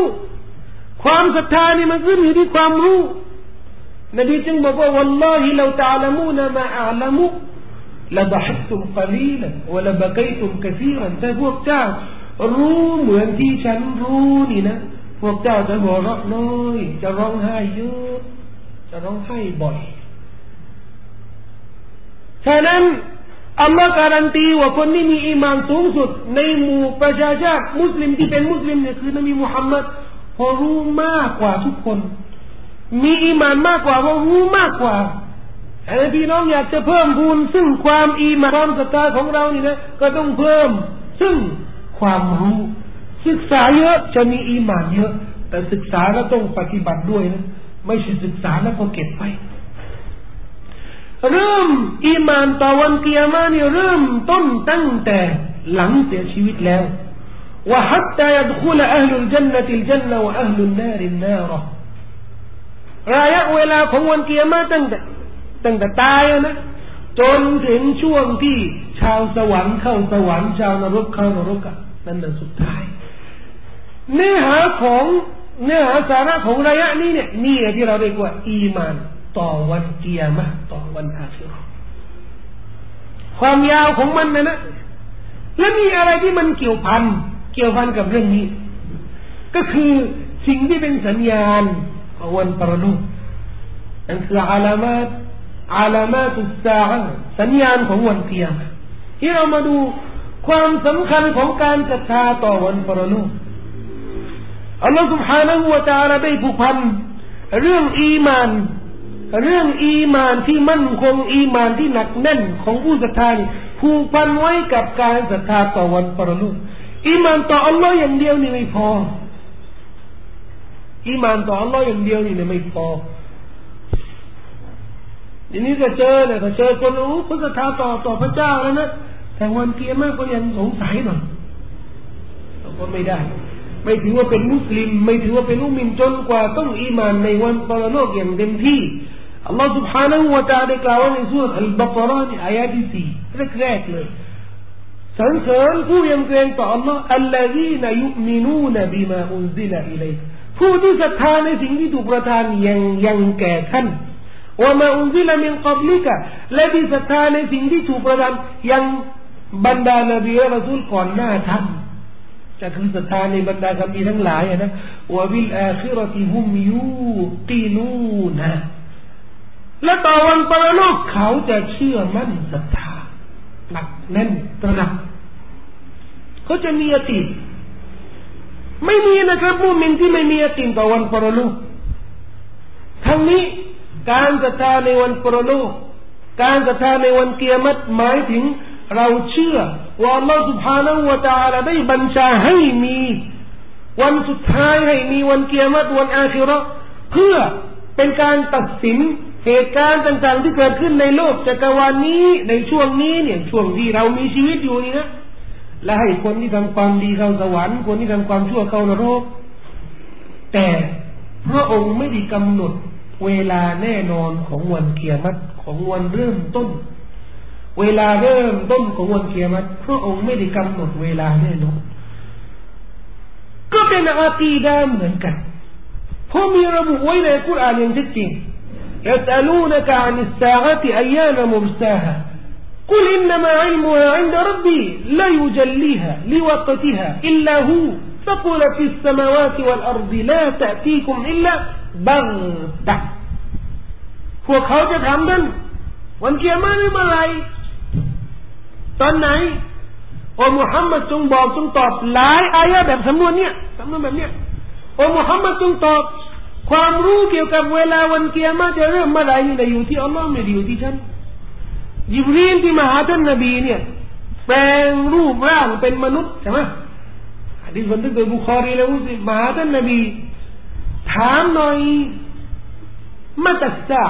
ความศรัทธานี่มันขึ้นอยู่ที่ความรู้นบีจึงบอกว่าวัลลอฮิลาวตะอาละมูนะมาอาละมุละดะฮักตุมกะลีลันวะละบะกัยตุมกะซีรันแต่พวกเจ้ารู้เหมือนที่ฉันรู้นี่นะพวกเจ้าจะหัวเราะน้อยจะร้องไห้เยอะจะร้องไห้บ่อยฉะนั้นอัลลอฮ์การันตีว่าคนที่มีอีหม่านสูงสุดในหมู่ประชาชาติมุสลิมที่เป็นมุสลิมเนี่ยคือนบีมุฮัมมัดเพราะรู้มากกว่าทุกคนมีอีหม่านมากกว่าเพราะรู้มากกว่า พี่น้องอยากจะเพิ่มพูนซึ่งความอีหม่านความศรัทธาของเรานี่นะก็ต้องเพิ่มซึ่งความรู้ศึกษาเยอะจะมีอีหม่านเยอะแต่ศึกษาแล้วต้องปฏิบัติด้วยนะไม่ใช่ศึกษาแล้วก็เก็บไว้เริ่มอีหม่านต่อวันกิยามะฮ์นี่เริ่มต้นตั้งแต่หลังเสียชีวิตแล้วว่าฮัตตายัดคุลอัลลุลจันนะติลจันนะวะอัลลุนนารินนาระระยะเวลาของวันกิยามะฮ์ตั้งแต่ตายนะจนถึงช่วงที่ชาวสวรรค์เข้าสวรรค์ชาวนรกเข้านรกนั่นแหละสุดท้ายเนื้อหาสาระของระยะนี้เนี่ยนี่ที่เราเรียกว่าอีมานต่อวันกิยามะฮ์ต่อวันอาคิเราะห์ความยาวของมันนะและมีอะไรที่มันเกี่ยวพันกับเรื่องนี้ก็คือสิ่งที่เป็นสัญญาณของวันปรโลกนั่นคืออาลามะฮ์อัสซาอะฮ์สัญญาณของวันกิยามะฮ์ที่เรามาดูความสำคัญของการศรัทธาต่อวันปรโลกอัลลอฮฺ سبحانه และ تعالى ได้ผูกพันเรื่องอีมานที่มั่นคงอีมานที่หนักแน่นของผู้ศรัทธาผูกพันไว้กับการศรัทธาต่อวันปรโลกอีมานต่ออัลลอฮ์อย่างเดียวนี่ไม่พออีมานต่ออัลลอฮ์อย่างเดียวนี่ไม่พอทีนี้จะเจอคนผู้ศรัทธาต่อพระเจ้าแล้วนะแต่วันกิยามะฮ์ก็ยังสงสัยหน่อยเราก็ไม่ได้ไม่ถือว่าเป็นมุสลิมไม่ถือว่าเป็นมุมินจนกว่าต้องอีมานในวันปรโลกอย่างเต็มที่อัลลอฮฺ سبحانه และ تعالى ได้กล่าวในซูเราะฮฺอัลบะเกาะเราะห์อายะห์ที่4แรกเลยสรรเสริญผู้ยำเกรงต่ออัลลอฮฺอัลลซีนะยุมินูนะบิมาอุนซิละอิลัยฮิผู้ที่ศรัทธาในสิ่งที่ถูกประทานยังแก่ท่านวะมาอุนซิละมินกับลิกะและที่ศรัทธาในสิ่งที่ถูกประทานยังบรรดานบีและรอซูลก่อนหน้าท่านจะคือศรัทธาในบรรดาคัมภีร์ทั้งหลายนะวะบิลอาคิเราะติฮุมยูกีนูนะและต่อวันปรโลกเขาจะเชื่อมั่นศรัทธาหนักแน่นตระหนักเขาจะมียะกีนไม่มีนะครับมุมินที่ไม่มียะกีนต่อวันปรโลกทั้งนี้การศรัทธาในวันปรโลกการศรัทธาในวันกิยามะฮ์หมายถึงเราเชื่อว่าอัลลอฮฺ سبحانه และ تعالى ได้บัญชาให้มีวันสุดท้ายให้มีวันกิยามะฮ์วันอาคิเราะห์เพื่อเป็นการตัดสินเหตุการณ์ต่างๆที่เกิดขึ้นในโลกจักรวาลนี้ในช่วงนี้เนี่ยช่วงที่เรามีชีวิตอยู่นี่นะและให้คนที่ทำความดีเข้าสวรรค์คนที่ทำความชั่วเข้านรกแต่พระองค์ไม่ได้กำหนดเวลาแน่นอนของวันกิยามะฮ์ของวันเริ่มต้นเวลาเริ่มต้นของวันกิยามะฮ์พระองค์ไม่ได้กำหนดเวลาแน่นอนก็เป็นอากีดะห์เหมือนกันเพราะมีระบุไว้ในกุรอานอย่างชัดเจนيسألونك عن الساعة أيان مرساها قل إنما علمها عند ربي لا يجليها لوقتها إلا هو ثقلت في السماوات والأرض لا تأتيكم إلا بغتة พวกเขาจะถามกันวันกิยามะฮ์นี่เมื่อไหร่ตอนไหนโอ้มุฮัมมัดจงบอกจงตอบหลายอายะห์แบบสำนวนแบบเนี้ยโอ้มุฮัมมัดจงตอบความรู้เกี่ยวกับเวลาวันกิยามะฮ์จะเริ่มเมื่อไหร่นี่อยู่ที่อัลลอฮ์ไม่ได้อยู่ที่ฉันญิบรีลที่มาหาท่านนบีเนี่ยแปลงรูปร่างเป็นมนุษย์ใช่ไหมหะดีษบันทึกโดยบุคอรีและมุสลิมมาหาท่านนบีถามหน่อยมัตสา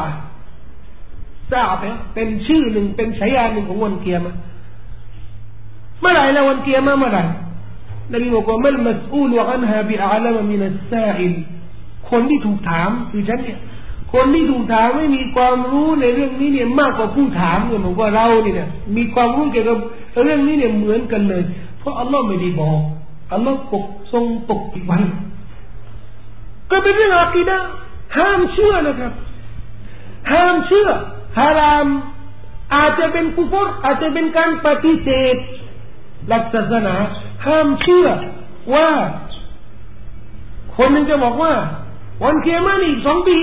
สาเป็นชื่อหนึ่งเป็นฉายาหนึ่งของวันกิยามะฮ์เมื่อไหร่ละวันกิยามะฮ์เมื่อไหร่นบีบอกว่ามัลมัสอูลอันฮาบิอาลัมมินัสซาอิลคนที่ถูกถามคือฉันเนี่ยคนที่ถูกถามไม่มีความรู้ในเรื่องนี้เนี่ยมากกว่าผู้ถามเนี่ยมันก็เรานี่นะมีความรู้เกี่ยวกับเรื่องนี้เนี่ยเหมือนกันเลยเพราะอัลลอฮ์ไม่ได้บอกอัลลอฮ์ทรงปกปิดไว้ก็เป็นเรื่องอะกีดะห์ห้ามเชื่อนะครับห้ามเชื่อฮารามอาจจะเป็นกุฟรอาจจะเป็นการปฏิเสธหลักศาสนาห้ามเชื่อว่าคนนึงจะบอกว่าวันกิยามะฮ์นี่2 ปี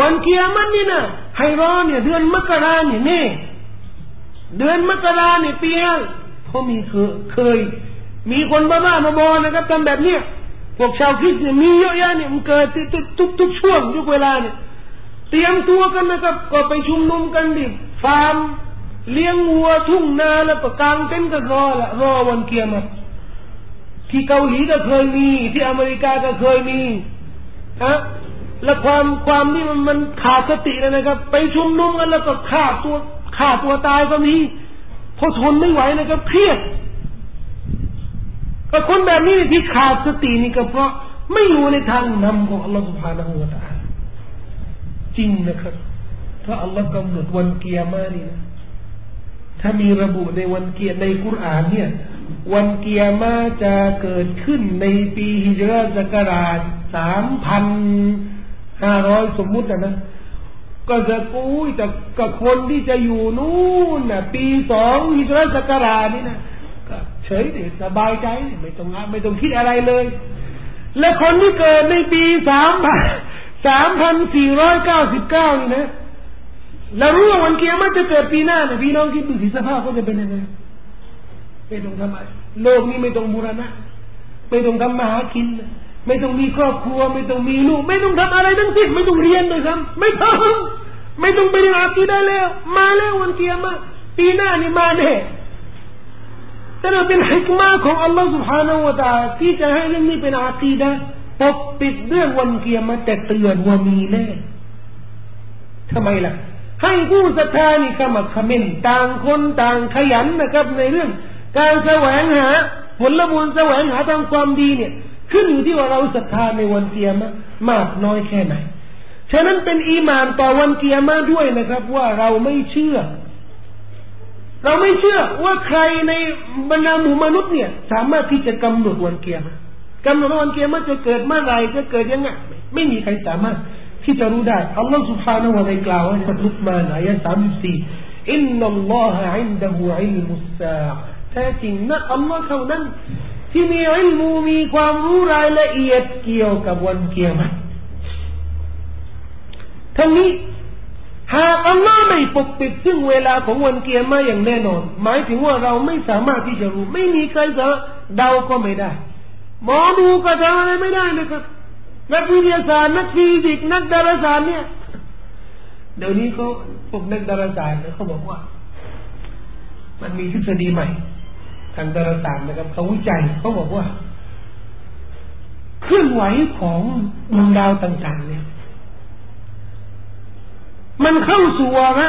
วันกิยามะฮ์นี่นะให้รอเนี่ยเดือนมกราคมนี่เดือนมกราคมนี่ปีหน้าเขามีเคยมีคนบ้าๆมาบอนะครับทำแบบเนี้ยพวกชาวคริสต์เนี่ยมีเยอะแยะเนี่ยมันเกิดทุกช่วงทุกเวลาเนี่ย เตรียมตัวกันนะครับก็ไปชุมนุมกันดิฟาร์มเลี้ยงวัวทุ่งนาแล้วก็กางเต็นท์ก็รอวันเกียรติที่เกาหลีก็เคยมีที่อเมริกาก็เคยมีนะและความนี่มันขาดสติเลยนะครับไปชุมนุมกันแล้วก็ฆ่าตัวตายก็มีเพราะทนไม่ไหวนะครับเครียดกับคนแบบนี้ที่ขาดสตินี่ก็เพราะไม่รู้ในทางนำของอัลลอฮฺซุบฮานะฮูวะตะอาลาจริงนะครับถ้าอัลลอฮฺกำหนดวันกิยามะฮ์นี่นะถ้ามีระบุในวันกิยามะฮ์ในกุรอานเนี่ยวันกิยามะฮ์จะเกิดขึ้นในปีฮิจเราะห์ศักราช 3,500 สมมุตินะก็จะกับคนที่จะอยู่นู่นน่ะปี2ฮิจเราะห์ศักราชนี่นะก็เฉยๆสบายใจไม่ต้องคิดอะไรเลยและคนที่เกิดในปี3,499นี่นะแล้วรู้ว่าวันกิยามะฮ์จะเกิดปีหน้านะพี่น้องคิดดูสิสภาพเขาจะเป็นยังไงไม่ต้องทำอะไรโลกนี้ไม่ต้องบูรณะไม่ต้องทำมาหากินไม่ต้องมีครอบครัวไม่ต้องมีลูกไม่ต้องทำอะไรทั้งสิ้นไม่ต้องเรียนเลยครับไม่ต้องไปเรียนอาคีได้แล้วมาแล้ววันกิยามะฮ์ปีหน้านี่มาแน่แต่เราเป็นฮิกมะฮ์ของอัลลอฮฺ سبحانه และ تعالى ที่จะให้เรื่องนี้เป็นอาคีได้ปกปิดเรื่องวันกิยามะฮ์แต่เตือนว่ามีแน่ทำไมล่ะให้ผู้ศรัทธานี่ขมักเขม้นต่างคนต่างขยันนะครับในเรื่องการแสวงหาผลบุญแสวงหาทางความดีเนี่ยขึ้นอยู่ที่ว่าเราศรัทธาในวันกิยามะฮ์มากน้อยแค่ไหนฉะนั้นเป็นอีหม่านต่อวันกิยามะฮ์ด้วยนะครับว่าเราไม่เชื่อว่าใครในบรรดาหมู่มนุษย์เนี่ยสามารถที่จะกำหนดวันกิยามะฮ์กำหนดวันกิยามะฮ์จะเกิดเมื่อไรจะเกิดยังไงไม่มีใครสามารถที่จะรู้ได้อัลลอฮฺซุบฮานะฮูวะตะอาลาได้กล่าวไว้ในลุกมานอายะห์34อินนัลลอฮะอินดะฮูอิลมุสซาอะฮ์แท้จริงนะอัลลอฮ์เท่านั้นที่มีอิลมูมีความรู้รายละเอียดเกี่ยวกับวันกิยามะฮ์ทั้งนี้หากอัลลอฮ์ไม่ปกปิดซึ่งเวลาของวันกิยามะฮ์อย่างแน่นอนหมายถึงว่าเราไม่สามารถที่จะรู้ไม่มีใครจะเดาก็ไม่ได้หมอดูก็เดาอะไรไม่ได้นะครับนักวิทยาศาสตร์นักฟิสิกส์นักดาราศาสตร์เนี่ยเดี๋ยวนี้เขาพวกนักดาราศาสตร์เขาบอกว่ามันมีทฤษฎีใหม่ทางดาราศาสตร์นะครับเขาวิจัยเขาบอกว่าเคลื่อนไหวของดวงดาวต่างๆเนี่ยมันเข้าสู่วาระ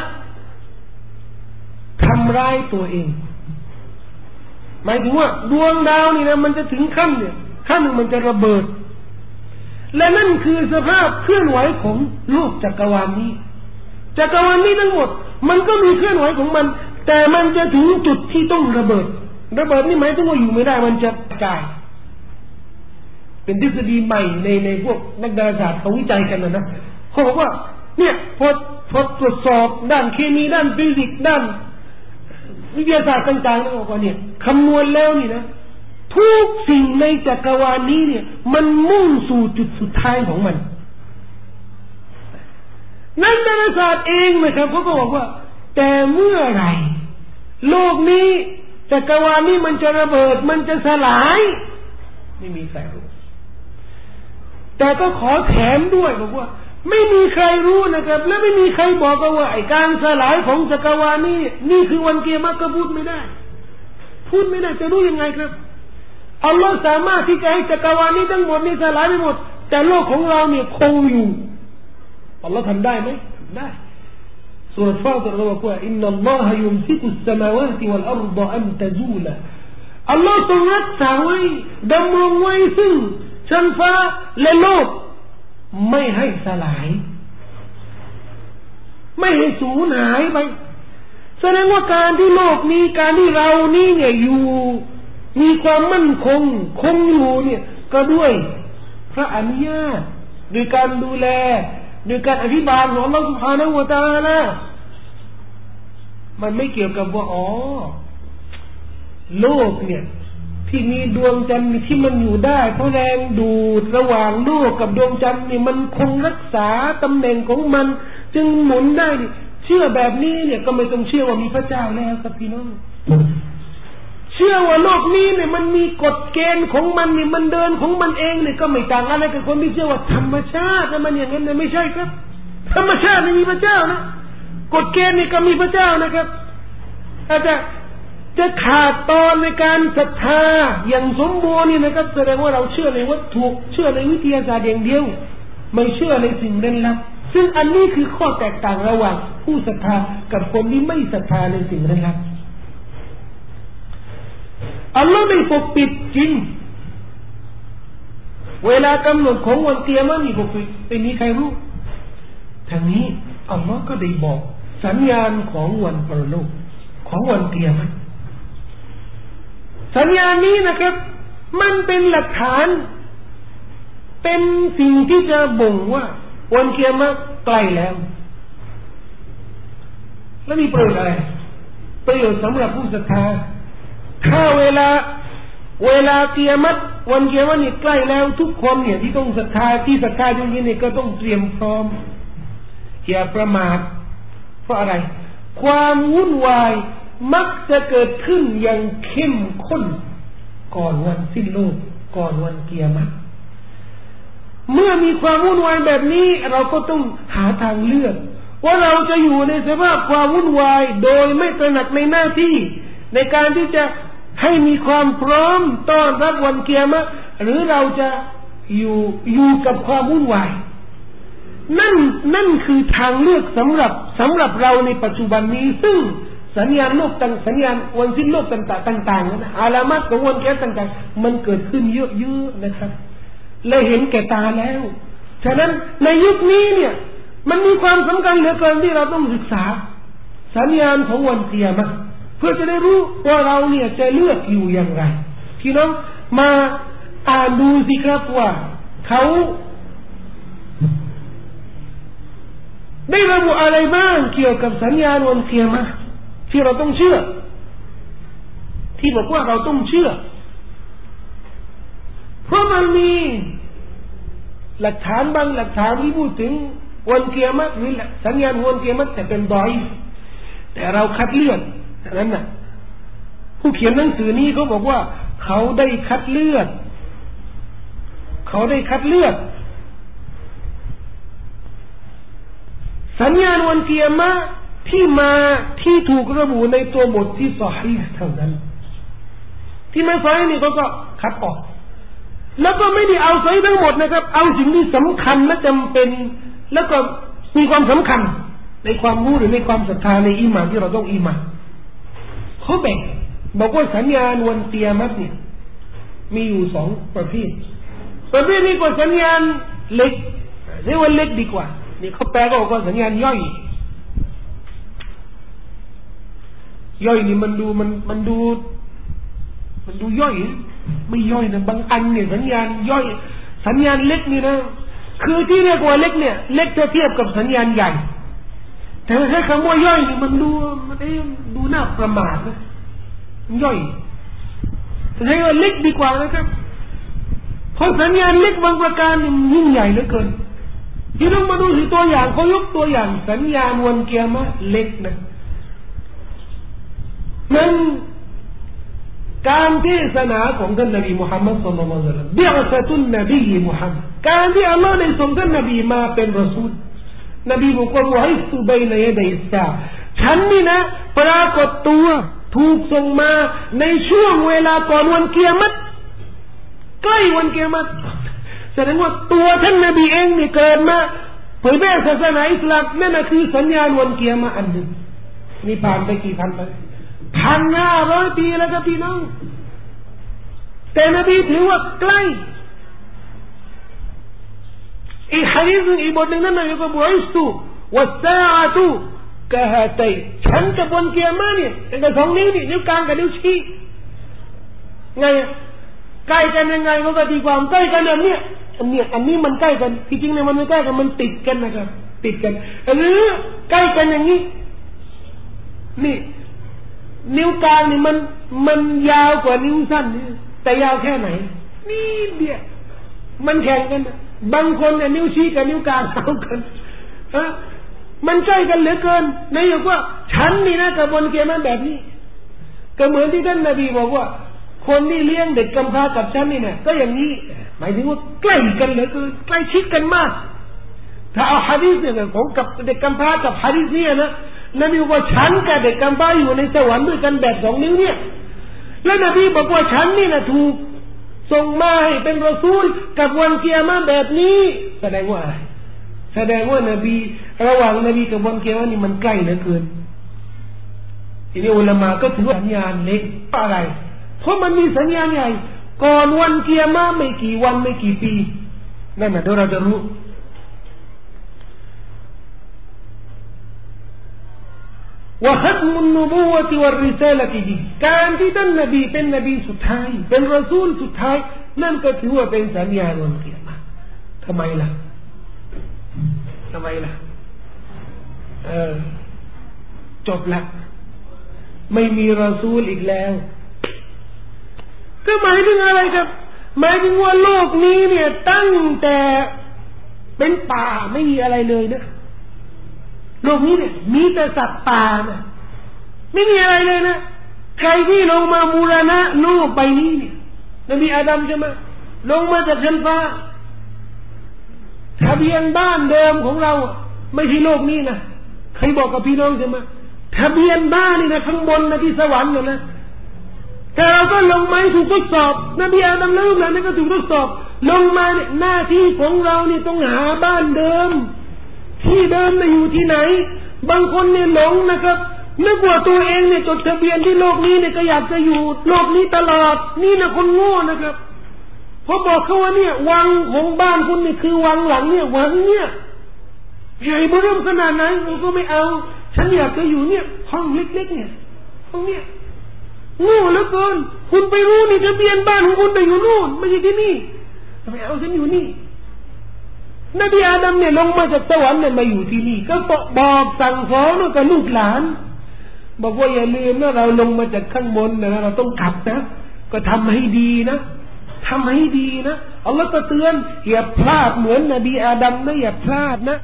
ทำร้ายตัวเองหมายถึงว่าดวงดาวนี่นะมันจะถึงขั้นเนี่ยขั้นหนึ่งมันจะระเบิดและนั่นคือสภาพเคลื่อนไหวของโลกจักรวาลนี้ทั้งหมดมันก็มีเคลื่อนไหวของมันแต่มันจะถึงจุดที่ต้องระเบิดนี่หมายถึงว่าอยู่ไม่ได้มันจะกลายเป็นทฤษฎีใหม่ในพวกนักดาราศาสตร์เขาวิจัยกันนะเขาบอกว่าเนี่ยพอตรวจสอบด้านเคมีด้านฟิสิกส์ด้านวิทยาศาสตร์ต่างๆแล้วก็เนี่ยคำนวณแล้วนี่นะทุกสิ่งในจักรวาลนี้เนี่ยมันมุ่งสู่จุดสุดท้ายของมันนักดาราศาสตร์เองนะครับเขาก็บอกว่าแต่เมื่อไหร่โลกนี้จักรวาลนี้มันจะระเบิดมันจะสลายไม่มีใครรู้แต่ก็ขอแถมด้วยบอกว่าไม่มีใครรู้นะครับและไม่มีใครบอกว่าไอ้การสลายของจักรวาลนี้นี่คือวันกิยามะฮ์ก็พูดไม่ได้จะรู้ยังไงครับอัลลอฮ์สามารถที่จะให้จักรวาลนี้ทั้งหมดนี้สลายไปหมดแต่โลกของเราเนี่ยคงอยู่อัลลอฮ์ทำได้ไหมทำได้สุรฟาตรบอกว่าอินนัลลอฮะยุมซิกุสสมาวาติวัลอัรฎออันตะซูละอัลลอฮ์ทรงรักษาไว้ดำรงไว้ซึ่งชั้นฟ้าและโลกไม่ให้สลายไม่ให้สูญหายไปแสดงว่าการที่โลกนี้การที่เรานี่เนี่ยอยู่มีความมั่นคงอยู่เนี่ยก็ด้วยพระอนุญาตด้วยการดูแลด้วยการอธิบายของอัลลอฮฺซุบฮานะฮูวะตะอาลามันไม่เกี่ยวกับว่าอ๋อโลกเนี่ยที่มีดวงจันทร์ที่มันอยู่ได้เพราะแรงดูดระหว่างโลกกับดวงจันทร์นี่มันคงรักษาตำแหน่งของมันจึงหมุนได้เชื่อแบบนี้เนี่ยก็ไม่ต้องเชื่อว่ามีพระเจ้าแล้วครับพี่น้องเชื่อว่าโลกนี้เนี่ยมันมีกฎเกณฑ์ของมันนี่มันเดินของมันเองเนี่ยก็ไม่ต่างอะไรกับคนที่เชื่อว่าธรรมชาติมันอย่างนั้นเนี่ยไม่ใช่ครับ ธรรมชาติไม่มีพระเจ้านะกฎเกณฑ์นี่ก็มีพระเจ้านะครับอาจจะขาดตอนในการศรัทธาอย่างสมบูรณ์นี่นะครับแสดงว่าเราเชื่อในวัตถุเชื่อในวิทยาศาสตร์อย่างเดียวไม่เชื่อในสิ่งเร้นลับซึ่งอันนี้คือข้อแตกต่างระหว่างผู้ศรัทธากับคนที่ไม่ศรัทธาในสิ่งเร้นลับอัลลอฮ์ไม่ปกปิดจริงเวลากำหนดของวันเกียรติมันมีปกปิดไม่มีใครรู้ทางนี้อัลลอฮ์ก็ได้บอกสัญญาณของวันปรโลกของวันเกียรติมันสัญญาณนี้นะครับมันเป็นหลักฐานเป็นสิ่งที่จะบ่งว่าวันเกียรติมันใกล้แล้วแล้วมีประโยชน์อะไรประโยชน์สำหรับผู้ศรัทธาถ้าเวลาเกียรติวันเกียรตินี่ใกล้แล้วทุกคนเนี่ยที่ต้องศรัทธาจริงๆเนี่ยก็ต้องเตรียมพร้อมอย่าประมาทเพราะอะไรความวุ่นวายมักจะเกิดขึ้นอย่างเข้มข้นก่อนวันสิ้นโลกก่อนวันเกียรติเมื่อมีความวุ่นวายแบบนี้เราก็ต้องหาทางเลือกว่าเราจะอยู่ในสภาพความวุ่นวายโดยไม่ตระหนักในหน้าที่ในการที่จะให้มีความพร้อมต้อนรับวันเกียรติหรือเราจะอยู่กับความวุ่นวายนั่นคือทางเลือกสำหรับเราในปัจจุบันนี้ซึ่งสัญญาณโลกต่างสัญญาณวันสิ้นโลกต่างๆนั้นอาลามัตของวันเกียรติต่างๆมันเกิดขึ้นเยอะๆนะครับและเห็นแก่ตาแล้วฉะนั้นในยุคนี้เนี่ยมันมีความสำคัญเหลือเกินที่เราต้องศึกษาสัญญาณของวันเกียรติเพื่อจะได้รู้ว่าเราเนี่ยจะเลือกอยู่อย่างไรพี่น้องมาอ่านดูสิครับว่าเขาได้ระบุอะไรบ้างเกี่ยวกับสัญญาณวันเกียรติที่เราต้องเชื่อที่บอกว่าเราต้องเชื่อเพราะมันมีหลักฐานบางหลักฐานที่พูดถึงวันเกียรติหรือสัญญาณวันเกียรติแต่เป็นดอยแต่เราคัดเลือกนั้นน่ะผู้เขียนหนังสือนี้เขาบอกว่าเขาได้คัดเลือกสัญญาณวันเกียรติที่ถูกระบุในตัวบทที่ซอฮีฮ์เท่านั้นที่ไม่ซอฮีฮ์นี่เขาก็คัดออกแล้วก็ไม่ได้เอาซอฮีฮ์ทั้งหมดนะครับเอาสิ่งที่สำคัญและจำเป็นแล้วก็มีความสำคัญในความรู้หรือในความศรัทธาในอีหม่านที่เราต้องอีหม่านเขาแบ่งบอกว่าสัญญาณวันเกียรติเนี่ยมีอยู่สองประเภทนี้ก็สัญญาณเล็กเรียกว่าเล็กดีกว่านี่เขาแปลก็บอกว่าสัญญาณย่อยนี่มันดูย่อยไม่ย่อยนะบางอันเนี่ยสัญญาณย่อยสัญญาณเล็กนี่นะคือที่เรียกว่าเล็กเนี่ยเล็กเทียบกับสัญญาณใหญ่แต่ใช้คำว่าย่อยนี่มันดูน่าประมาทนะย่อยใช้คำว่าเล็กดีกว่านะครับเพราะสัญญาณเล็กบางประการมันยิ่งใหญ่เหลือเกินที่เรามาดูที่ตัวอย่างเขายกตัวอย่างสัญญาณวันเกียรติเล็กนะมันการเทศนาของท่านนบีมุฮัมมัดศ็อลลัลลอฮุอะลัยฮิวะซัลลัมบิอัสตุนนบีมุฮัมมัดการที่อัลลอฮ์ได้ส่งท่านนบีมาเป็นรอซูลนบีบอกว่าบุอิสตุบัยนะยะดัยซาฉันนี่นะปรากฏตัวถูกส่งมาในช่วงเวลาก่อนวันเกียรติใกล้วันเกียรติแสดงว่าตัวท่านนบีเองนี่เกิดมาเผยแพร่ศาสนาอิสลามนั่นน่ะคือสัญญาณวันเกียรติอันหนึ่งนี่ผ่านไปกี่พันปี1,500 ปีแล้วครับพี่น้องแต่นบีถือว่าใกล้อีกหะดีษนึงอีกบทนึงนั่นก็บุอิสตุวัสซาอะตุกะฮาตัยฉันกับวันกิยามะห์เนี่ยไอ้กับสองนิ้วนี่นิ้วกลางกับนิ้วชี้ไงใกล้กันยังไงมันก็ดีกว่าใกล้กันแบบเนี้ยอันนี้มันใกล้กันที่จริงเนี่ยมันไม่ใกล้กันมันติดกันนะครับติดกันหรือใกล้กันอย่างนี้นี่นิ้วกลางนี่มันยาวกว่านิ้วสั้นแต่ยาวแค่ไหนนี่เดียวมันแข่งกันบางคนเนี่ยนิ้วชี้กับนิ้วกลางเท่ากันมันใกล้กันเหลือเกินนายบอกว่าฉันนี่นะกระบวนเกมมันแบบนี้ก็เหมือนที่ท่านนบีบอกว่าคนที่เลี้ยงเด็กกำพร้ากับฉันนี่เนี่ยก็อย่างนี้หมายถึงว่าใกล้กันเหลือเกินใกล้ชิดกันมากท ถ้าเอาฮะดีษเนี่ยผมกับเด็กกำพร้ากับฮะดีษเนี่ยนะนบีบอกว่าฉันกับเด็กกำพร้าอยู่ในสวรรค์ด้วยกันแบบสองนิ้วเนี่ยแล้วนบีบอกว่าฉันนี่นะถูกส่งมาให้เป็นรอซูลกับวันกิยามะห์แบบนี้แสดงว่าอะไรแสดงว่านบีระหว่างนบีกับวันกิยามะห์นี่มันใกล้เหลือเกินทีนี้อุลามะก็ถือสัญญาณเล็กอะไรเพราะมันมีสัญญาณใหญ่ก่อนวันกิยามะห์ไม่กี่วันไม่กี่ปีนั่นน่ะเดี๋ยวเราจะรู้ว่าฮัตมุนนุบูวะฮ์วัลริซาละฮ์การที่ท่านนบีเป็นนบีสุดท้ายเป็นรอซูลสุดท้ายนั่นก็ถือว่าเป็นสัญญาณวันกิยามะห์ทำไมล่ะจบละไม่มีรอซูลอีกแล้วก็หมายถึงอะไรครับหมายถึงว่าโลกนี้เนี่ยตั้งแต่เป็นป่าไม่มีอะไรเลยนะโลกนี้เนี่ยมีแต่สัตว์ป่านะไม่มีอะไรเลยนะใครที่ลงมาบูรณะโลกใบนี้เนี่ยนบีอาดัมใช่ไหมลงมาจากชั้นฟ้าทะเบียนบ้านเดิมของเราไม่ใช่โลกนี้นะใครบอกกับพี่น้องใช่ไหมทะเบียนบ้านนี่นะข้างบนนะที่สวรรค์นะแต่เราก็ลงมาถูกทดสอบนบีอาดัมลูกเราเนี่ยก็ถูกทดสอบลงมาเนี่ยหน้าที่ของเรานี่ต้องหาบ้านเดิมที่เดิมอยู่ที่ไหนบางคนเนี่ยหลงนะครับนึกว่าตัวเองเนี่ยจดทะเบียนที่โลกนี้เนี่ยก็อยากจะอยู่โลกนี้ตลอดนี่นะคนโง่นะครับเขาบอกเขาว่าเนี่ยวังของบ้านคุณเนี่ยคือวังหลังเนี่ยวังเนี่ยใหญ่เบิ่มขนาดไหนเราก็ไม่เอาฉันอยากจะอยู่เนี่ยห้องเล็กๆเนี่ยห้องเนี่ยโง่เหลือเกินคุณไปรู้นี่ทะเบียนบ้านของคุณแต่อยู่นู่นไม่ใช่ที่นี่ทำไมเอาฉันอยู่นี่นบีอาดัมเนี่ยลงมาจากสวรรค์เนี่ยมาอยู่ที่นี่ก็บอกสั่งสอนกับลูกหลานบอกว่าอย่าลืมนะเราลงมาจากข้างบนนะเราต้องกลับนะก็ทำให้ดีนะอัลลอฮฺก็เตือนอย่าพลาดเหมือนนบีอาดัมนะอย่าพลาดนะ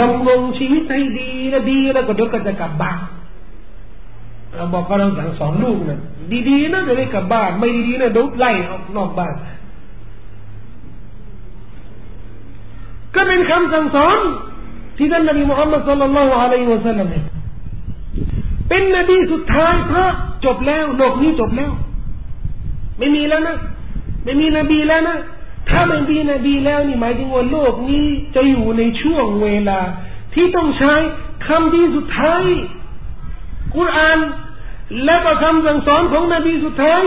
ดำรงชีวิตให้ดีนะดีแล้วก็เดี๋ยวก็จะกลับบ้านเราบอกว่าเราสั่งสอนลูกนะดีๆนะจะได้กลับบ้านไม่ดีๆนะโดนไล่ออกนอกบ้านก็เป็นคำสั่งสอนที่ท่านนบีมุฮัมมัดศ็อลลัลลอฮุอะลัยฮิวะซัลลัมเป็นนบีสุดท้ายเพราะจบแล้วโลกนี้จบแล้วไม่มีแล้วนะไม่มีนบีแล้วนะถ้าไม่มีนบีแล้วนี่หมายถึงว่าโลกนี้จะอยู่ในช่วงเวลาที่ต้องใช้คำดีสุดท้ายกุรอานและก็คำสั่งสอนของนบีสุดท้าย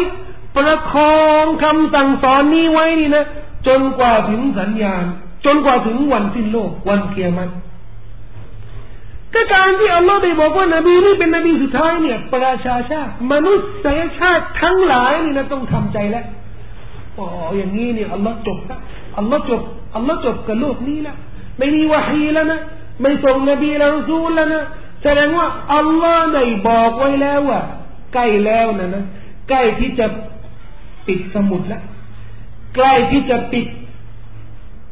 ประคองคำสั่งสอนนี้ไว้นี่นะจนกว่าถึงสัญญาณจนกว่าถึงวันสิ้นโลกวันกิยามะห์ก็การที่อัลลอฮฺได้บอกว่านบีนี่เป็นนบีสุดท้ายเนี่ยประชาชาติมนุษยชาติทั้งหลายนี่นะต้องทำใจแล้วอ๋ออย่างนี้นี่อัลลอฮฺจบแล้วอัลลอฮฺจบกับโลกนี้แล้วไม่มีวะฮีแล้วนะไม่ส่งนบีและรอซูลแล้วนะแสดงว่าอัลลอฮฺได้บอกไว้แล้วว่าใกล้แล้วนะใกล้ที่จะปิดสมุดแล้วใกล้ที่จะปิด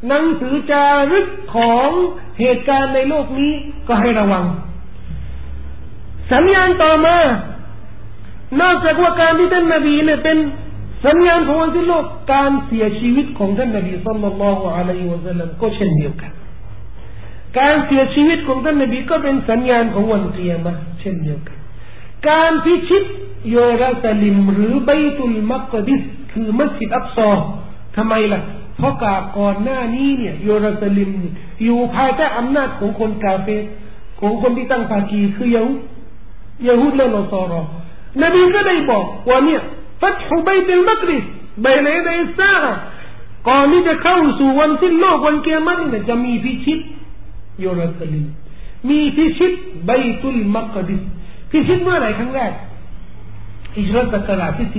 หนังสือจารึกของเหตุการณ์ในโลกนี้ก็ให้ระวังสัญญาณต่อมานอกจากว่าการที่ท่านนบีเนี่ยเป็นสัญญาณของวันสิ้นโลกการเสียชีวิตของท่านนบีศ็อลลัลลอฮุอะลัยฮิวะซัลลัมก็เช่นเดียวกันการเสียชีวิตของท่านนบีก็เป็นสัญญาณของวันกิยามะห์เช่นเดียวกันการพิชิตเยรูซาเล็มหรือบัยตุลมักดิสคือมัสยิดอักซอทำไมล่ะเพราะก่อนหน้านี้เนี่ยเยรูซาเล็มอยู่ภายใต้อำนาจของคนกาเฟรของคนที่ตั้งภาคีคือยะฮูดและนอศาร์นบีก็ได้บอกว่าเนี่ยฟัตฮุบัยตุลมักดิสบัยนะยัดอิสซาอะห์ก่อนที่จะเข้าสู่วันสิ้นโลกวันกิยามะห์เนี่ยจะมีพิชิตเยรูซาเล็มมีพิชิตบัยตุลมักดิสพิชิตเมื่อไหร่ครั้งแรกอิจเราะห์ศักราชที่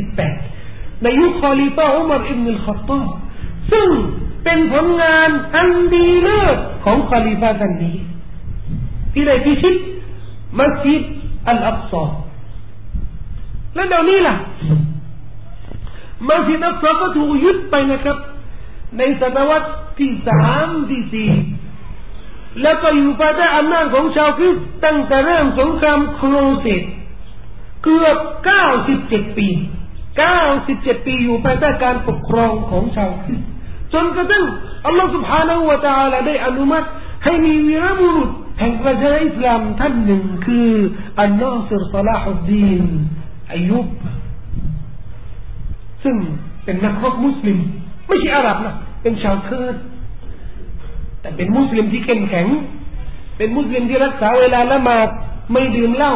18ในยุคคอลิฟะห์อุมัรอิบนุลค็อฏฏอบซึ่งเป็นผลงานอันดีเลิศของคอลิฟะห์ท่านนี้ที่ได้พิชิตมัสยิดอัลอักซอแล้วเดี๋ยวนี้ล่ะมัสยิดอัลอักซอก็ถูกยึดไปนะครับในศตวรรษที่3ที่4แล้วก็อยู่ภายใต้อำนาจของชาวคริสต์ตั้งแต่เริ่มสงครามโครเสดเกือบ97 ปีอยู่ภายใต้การปกครองของชาวคริสต์จนกระทั่งอัลลอฮฺซุบฮานะฮูวะตะอาลาได้อนุมัติ ให้มีวีรบุรุษแห่งประเทศอิสลามท่านหนึ่งคืออันนาซิร ศอลาฮุดดีน อัยยูบซึ่งเป็นนักรบมุสลิมไม่ใช่อาหรับนะเป็นชาวเคิร์ดแต่เป็นมุสลิมที่เข้มแข็งเป็นมุสลิมที่รักษาเวลาละหมาดไม่ดื่มเหล้า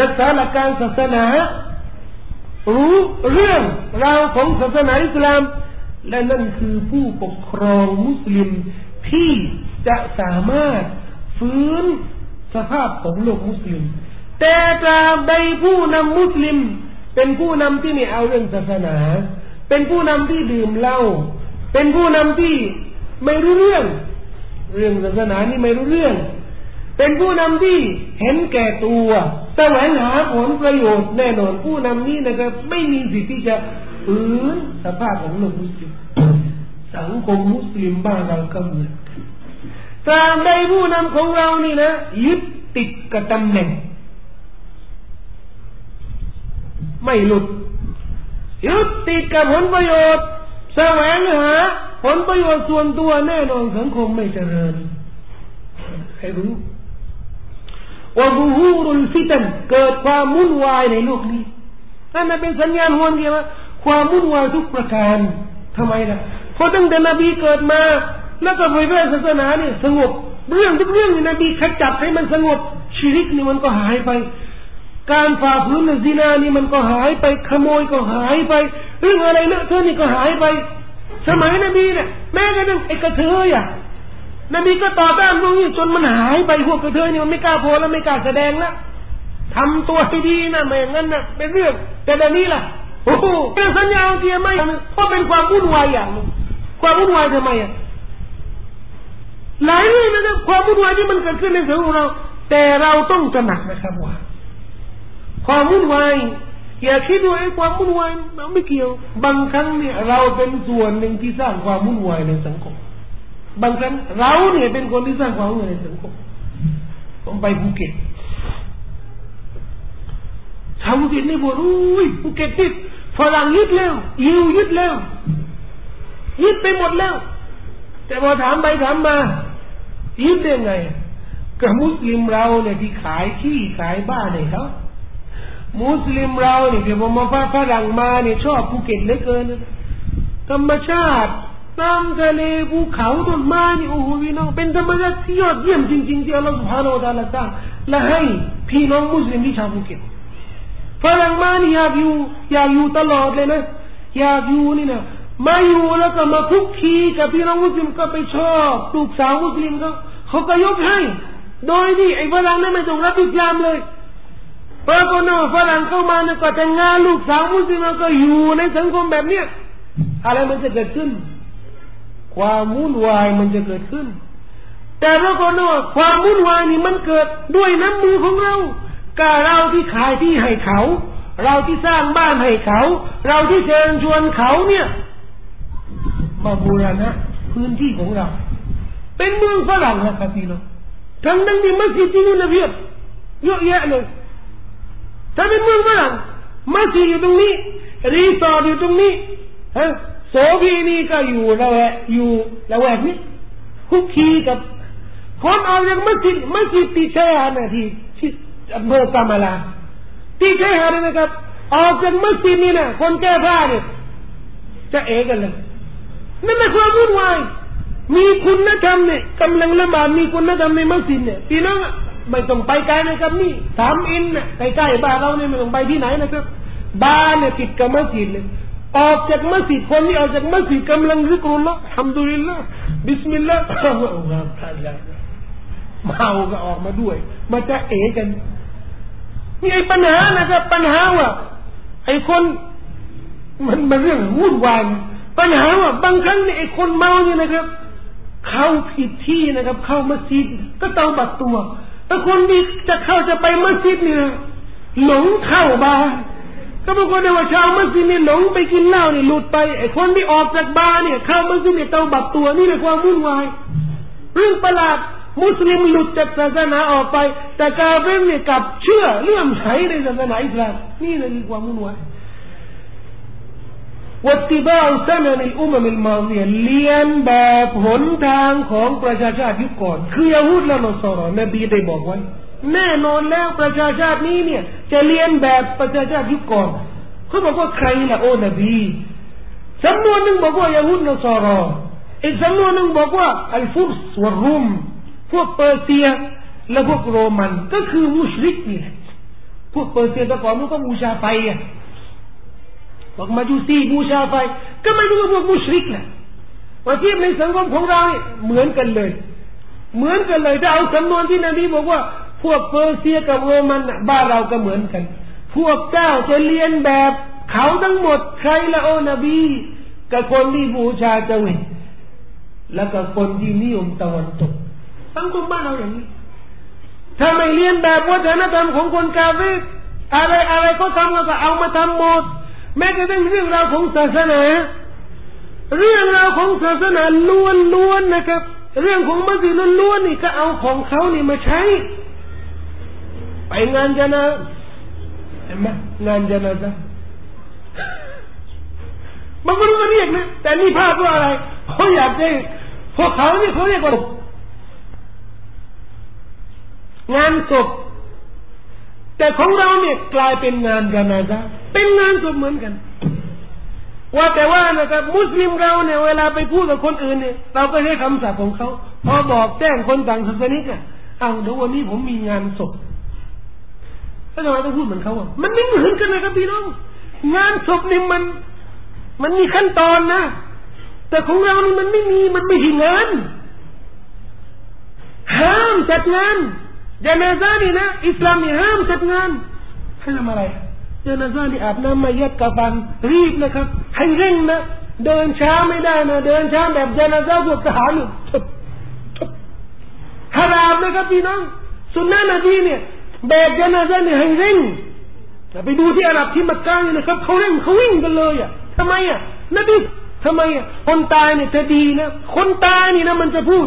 รักษาหลักการศาสนารู้เรื่องราวของศาสนาอิสลามและนั่นคือผู้ปกครองมุสลิมที่จะสามารถฟื้นสภาพของโลกมุสลิมแต่ตราบใดผู้นำมุสลิมเป็นผู้นำที่ไม่เอาเรื่องศาสนาเป็นผู้นำที่ดื่มเหล้าเป็นผู้นำที่ไม่รู้เรื่องศาสนานี่ไม่รู้เรื่องเป็นผู้นำที่เห็นแก่ตัวแสวงหาผลประโยชน์แน่นอนผู้นำนี้นะครับไม่มีสิทธิ์ที่จะฟื้นสภาพของโลกมุสลิมสังคมมุสลิมบ้านเราก็เหมือนกันตามใดผู้นำของเรานี่นะยึดติดกับตำแหน่งไม่หลุดยึดติดกับผลประโยชน์แสวงหาผลประโยชน์ส่วนตัวแน่นอนสังคมไม่เจริญให้รู้ว่าบูฮูรุลฟิตันเกิดความวุ่นวายในโลกนี้นั่นเป็นสัญญาณห่วงเดียวความวุ่นวายทุกประการทำไมล่ะเพราะตั้งแต่นบีเกิดมาแล้วก็เผยแพร่ศาสนาเนี่ยสงบเรื่องทุกเรื่องนบีขจัดให้มันสงบชิริกนี่มันก็หายไปการฝ่าฝืนซินานี่มันก็หายไปขโมยก็หายไปเรื่องอะไรเลอะเทอะนี่ก็หายไปสมัยนบีเนี่ยแม้กระทั่งไอ้กระเทยอ่ะนบีก็ต่อต้านพวกนี้จนมันหายไปพวกกระเทยนี่มันไม่กล้าโพลแล้วไม่กล้าแสดงแล้วทำตัวให้ดีนะไม่งั้นนะเป็นเรื่องแต่เดี๋ยวนี้ล่ะโอ้โหเป็นสัญญาณเดียวไม่เพราะเป็นความวุ่นวายอย่างนึงความวุ่นวายทำไมอ่ะหลายเรื่องนะครับความวุ่นวายที่มันเกิดขึ้นในสังคมเราแต่เราต้องตระหนักนะครับว่าความวุ่นวายอย่าคิดว่าไอ้ความวุ่นวายมันไม่เกี่ยวบางครั้งเนี่ยเราเป็นส่วนหนึ่งที่สร้างความวุ่นวายในสังคมบางครั้งเราเนี่ยเป็นคนที่สร้างความวุ่นวายในสังคมผมไปภูเก็ตชาวภูเก็ตนี่บ่นอุ้ยภูเก็ตติดฝรั่งยึดแล้วยิวยึดแล้วยึดไปหมดแล้วแต่พอถามไปถามมายึดได้ไงกับมุสลิมเราเนี่ยที่ขายที่ขายบ้านให้เขามุสลิมเราเนี่ยที่ผมมาฝรั่งมาเนี่ยชอบภูเก็ตเหลือเกินธรรมชาติน้ำทะเลภูเขาต้นไม้นี่โอ้โหพี่น้องเป็นธรรมชาติที่ยอดเยี่ยมจริงๆที่อัลเลาะห์ซุบฮานะฮูวะตะอาลาสร้างและให้พี่น้องมุสลิมที่ชาวภูเก็ตฝรั่งมานี่อยากอยู่ตลอดเลยนะอยากอยู่นี่นะมาอยู่แล้วก็มาคุกคีกับพี่น้องมุสลิมก็ไปชอบลูกสาวมุสลิมเขาก็ยกให้โดยที่ไอ้ฝรั่งนั้นไม่ต้องรับอิสลามเลยพอคนฝรั่งเข้ามาเนี่ยก็แต่งงานลูกสาวมุสลิมก็อยู่ในสังคมแบบเนี้ยอะไรมันจะเกิดขึ้นความวุ่นวายมันจะเกิดขึ้นแต่พอคนความวุ่นวายนี่มันเกิดด้วยน้ำมือของเราก็เราที่ขายที่ให้เขาเราที่สร้างบ้านให้เขาเราที่เชิญชวนเขาเนี่ยมาบูรณะพื้นที่ของเราเป็นเมืองฝรั่งนะครับพี่น้องทั้งที่มัสยิดที่นู่นนะเพียบเยอะแยะเลยถ้าเป็นเมืองฝรั่งมัสยิดอยู่ตรงนี้รีสอร์ทอยู่ตรงนี้ฮะโสพีนี่ก็อยู่ละแวกนี้คุกคีกับคนเอาจากมัสยิดติชายหาดนะที่อำเภอตะมาลาติชายหาดนะครับออกจากมัสยิดนี่นะคนแก้ผ้าเนี่ยจะเอะกันเลยนั่นน่ะความวุ่นวายมีคุณธรรมเนี่ยกำลังละหมาดมีคุณธรรมในมัสยิดเนี่ยพี่น้องไม่ต้องไปไกลนะครับนี่3อินน่ะใกล้ๆบ้านเราเนี่ยไม่ต้องไปที่ไหนนะครับบ้านเนี่ยติดกับมัสยิดเลยออกจากมัสยิดคนนี้ออกจากมัสยิดกำลังซิกรุลลอฮ์อัลฮัมดุลิลลาห์บิสมิลลาห์อัลลอฮุอักบัรเมาก็ออกมาด้วยมาจะเอะกันนี่ไอ้ปัญหานะครับปัญหาว่าไอ้คนมันเรื่องวุ่นวายปัญหาว่าบางครั้งเนี่ยไอ้คนเมาเนี่ยนะครับเข้าผิดที่นะครับเข้ามัสยิดก็เตาบัดตัวถ้าคนที่จะเข้าจะไปมัสยิดเนี่ยหลงเข้าบาร์ก็บางคนเนี่ยว่าชาวมัสยิดเนี่ยหลงไปกินเหล้าเนี่ยหลุดไปไอ้คนที่ออกจากบาร์เนี่ยเข้ามัสยิดเนี่ยเตาบัดตัวนี่แหละความวุ่นวายเรื่องประหลาดมุสลิมหลุดจากศาสนาออกไปแต่กาเฟรเนี่ยกลับเชื่อเลื่อมใสในศาสนาอิสลามนี่เลยคือความวุ่นวาย วัตติบาอุตมะในอุมมิลมาซียะเลียนแบบหนทางของประชาชาติยุคก่อนคือยะฮูดและนอสรอนบีได้บอกไว้แน่นอนแล้วประชาชาตินี้เนี่ยจะเลียนแบบประชาชาติยุคก่อนเขาบอกว่าใครล่ะโอ้นบีจำนวนหนึ่งบอกว่ายะฮูดนอสรออีกจำนวนหนึ่งบอกว่าอัลฟุรส์วะรุมพวกเปอร์เซียและพวกโรมันก็คือมุชริกนี่แหละพวกเปอร์เซียแต่ก่อนนู้นก็บูชาไฟอะพวกมาจูซีบูชาไฟก็ไม่รู้ว่าพวกมุชริกนะประเทศในสังคมของเราเหมือนกันเลยถ้าเอาจำนวนที่นบีบอกว่าพวกเปอร์เซียกับโรมันบ้านเราก็เหมือนกันพวกเจ้าจะเรียนแบบเขาทั้งหมดใครละโอ้นบีกับคนที่บูชาเจ้าเองแล้วก็คนที่นิยมตะวันตกสังคมบ้านเราอย่างนี้ถ้าไม่เรียนแบบวัฒนธรรมของคนกาเฟรอะไรก็ทำแล้วก็เอามาทำหมดแม้กระทั่งเรื่องราวของศาสนาล้วนๆนะครับเรื่องของมัสยิดล้วนๆนี่ก็เอาของเขานี่มาใช้ไปงานญะนาเห็นไหมงานญะนาซะบางคนก็เรียกนะแต่นี่ภาพว่าอะไรเขาอยากได้พวกเขานี่เขาเรียกว่างานศพแต่ของเราเนี่ยกลายเป็นงานญะนาซะเป็นงานศพเหมือนกันว่าแต่ว่านะครับมุสลิมเราเนี่ยเวลาไปพูดกับคนอื่นเนี่ยเราก็ใช้คำศัพท์ของเขาพอบอกแจ้งคนต่างศาสนิกอ่ะเดี๋ยววันนี้ผมมีงานศพแล้วทำไมต้องพูดเหมือนเขาอ่ะมันไม่เหมือนกันนะครับพี่น้องงานศพนี่มันมีขั้นตอนนะแต่ของเรานี่มันไม่มีมันไม่ถึงงานห้ามจัดงานญะนาซะห์นี่นะอิสลามนี่ห้ามจัดงานให้ทำอะไรญะนาซะห์นี่อาบน้ำมายัดกะฟันรีบนะครับให้เร่งนะเดินช้าไม่ได้นะเดินช้าแบบญะนาซะห์พวกทหารอยู่ฮารามนะครับพี่น้องสุนนะนบีเนี่ยแบกญะนาซะห์นี่ให้เร่งไปดูที่อาหรับที่มักกะห์นะครับเขาเร่งเขาวิ่งกันเลยอ่ะทำไมอ่ะนบีทำไมอ่ะคนตายเนี่ยจะดีนะคนตายนี่นะมันจะพูด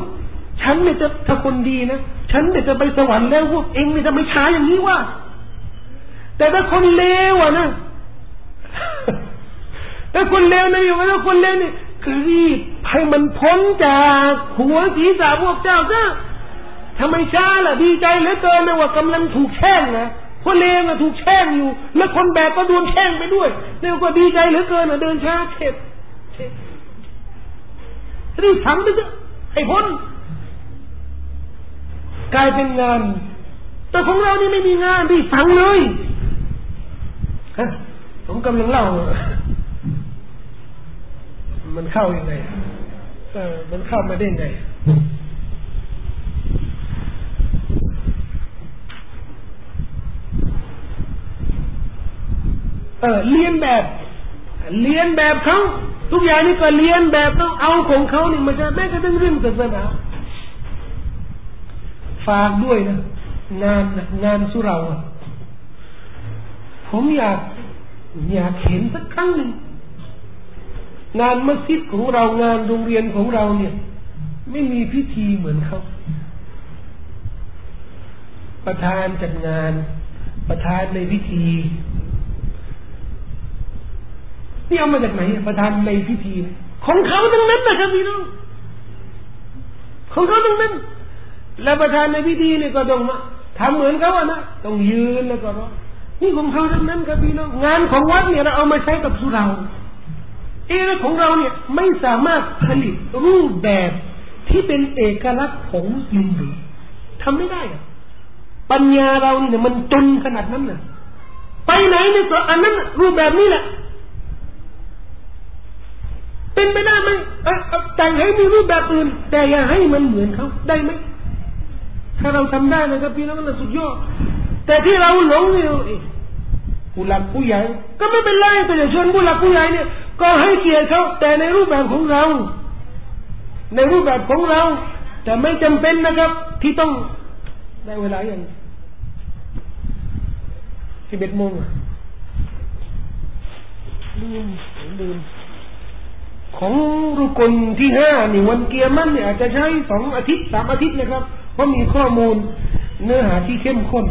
ฉันเนี่ยจะถ้าคนดีนะฉันเนี่ยจะไปสวรรค์แล้วพวกเองเนี่ยจะไม่ช้าอย่างนี้ว่าแต่ถ้าคนเลวอ่ะนะถ้าคนเลวนะอยู่ว่าคนเลวนี่คือรีบให้มันพ้นจากหัวศีรษะพวกเจ้าซะทำไมช้าล่ะดีใจเหลือเกินนะว่ากำลังถูกแช่งนะคนเลวน่ะถูกแช่งอยู่แล้วคนแบกก็โดนแช่งไปด้วยแล้วก็ดีใจเหลือเกินนะเดินช้าเจ็บรีบทำไปซะให้พ้นกลายเป็นงานแต่ของเรานี่ไม่มีงานดิสั่งเลยผมกำลังเล่ามันเข้ายังไงมันเข้ามาได้ไงเรียนแบบเขาทุกอย่างนี่ก็เรียนแบบต้องเอาของเขานี่มาจะแม้กระทั่งเรื่องศาสนาฝากด้วยนะงานสุเราะผมอยากเห็นสักครั้งหนึ่งงานมัสยิดของเรางานโรงเรียนของเราเนี่ยไม่มีพิธีเหมือนเขาประธานจัดงานประธานในพิธีนี่เอามาจากไหนประธานในพิธีของเขาทั้งนั้นนะครับพี่น้องของเขาทั้งนั้นแล้วประธานในพิธีนี่ก็ต้องทำเหมือนเขาอะนะต้องยืนแล้วก็ร้องนี่ของเขาทั้งนั้นครับพี่น้องงานของวัดเนี่ยเราเอามาใช้กับสุเราะห์แล้วของเราเนี่ยไม่สามารถผลิตรูปแบบที่เป็นเอกลักษณ์ของมุสลิมเลยทำไม่ได้อะปัญญาเราเนี่ยมันจนขนาดนั้นน่ะไปไหนเนี่ยก็อันนั้นรูปแบบนี้แหละเป็นไปได้ไหมแต่งให้มีรูปแบบอื่นแต่อย่าให้มันเหมือนเขาได้ไหมถ้าเราทำได้นะครับพี่น้องน่ะสุดยอดแต่ที่เราหลงเนี่ยผู้หลักผู้ใหญ่ก็ไม่เป็นไรแต่อย่าชวนผู้หลักผู้ใหญ่เนี่ยก็ให้เกียรติเขาแต่ในรูปแบบของเราแต่ไม่จำเป็นนะครับที่ต้องได้เวลาอย่าง11 โมงลืมของรุกนที่5นี่วันเกียร์มันเนี่ยอาจจะใช้2 อาทิตย์3 อาทิตย์นะครับเพราะมีข้อมูลเนื้อหาที่เข้มข้น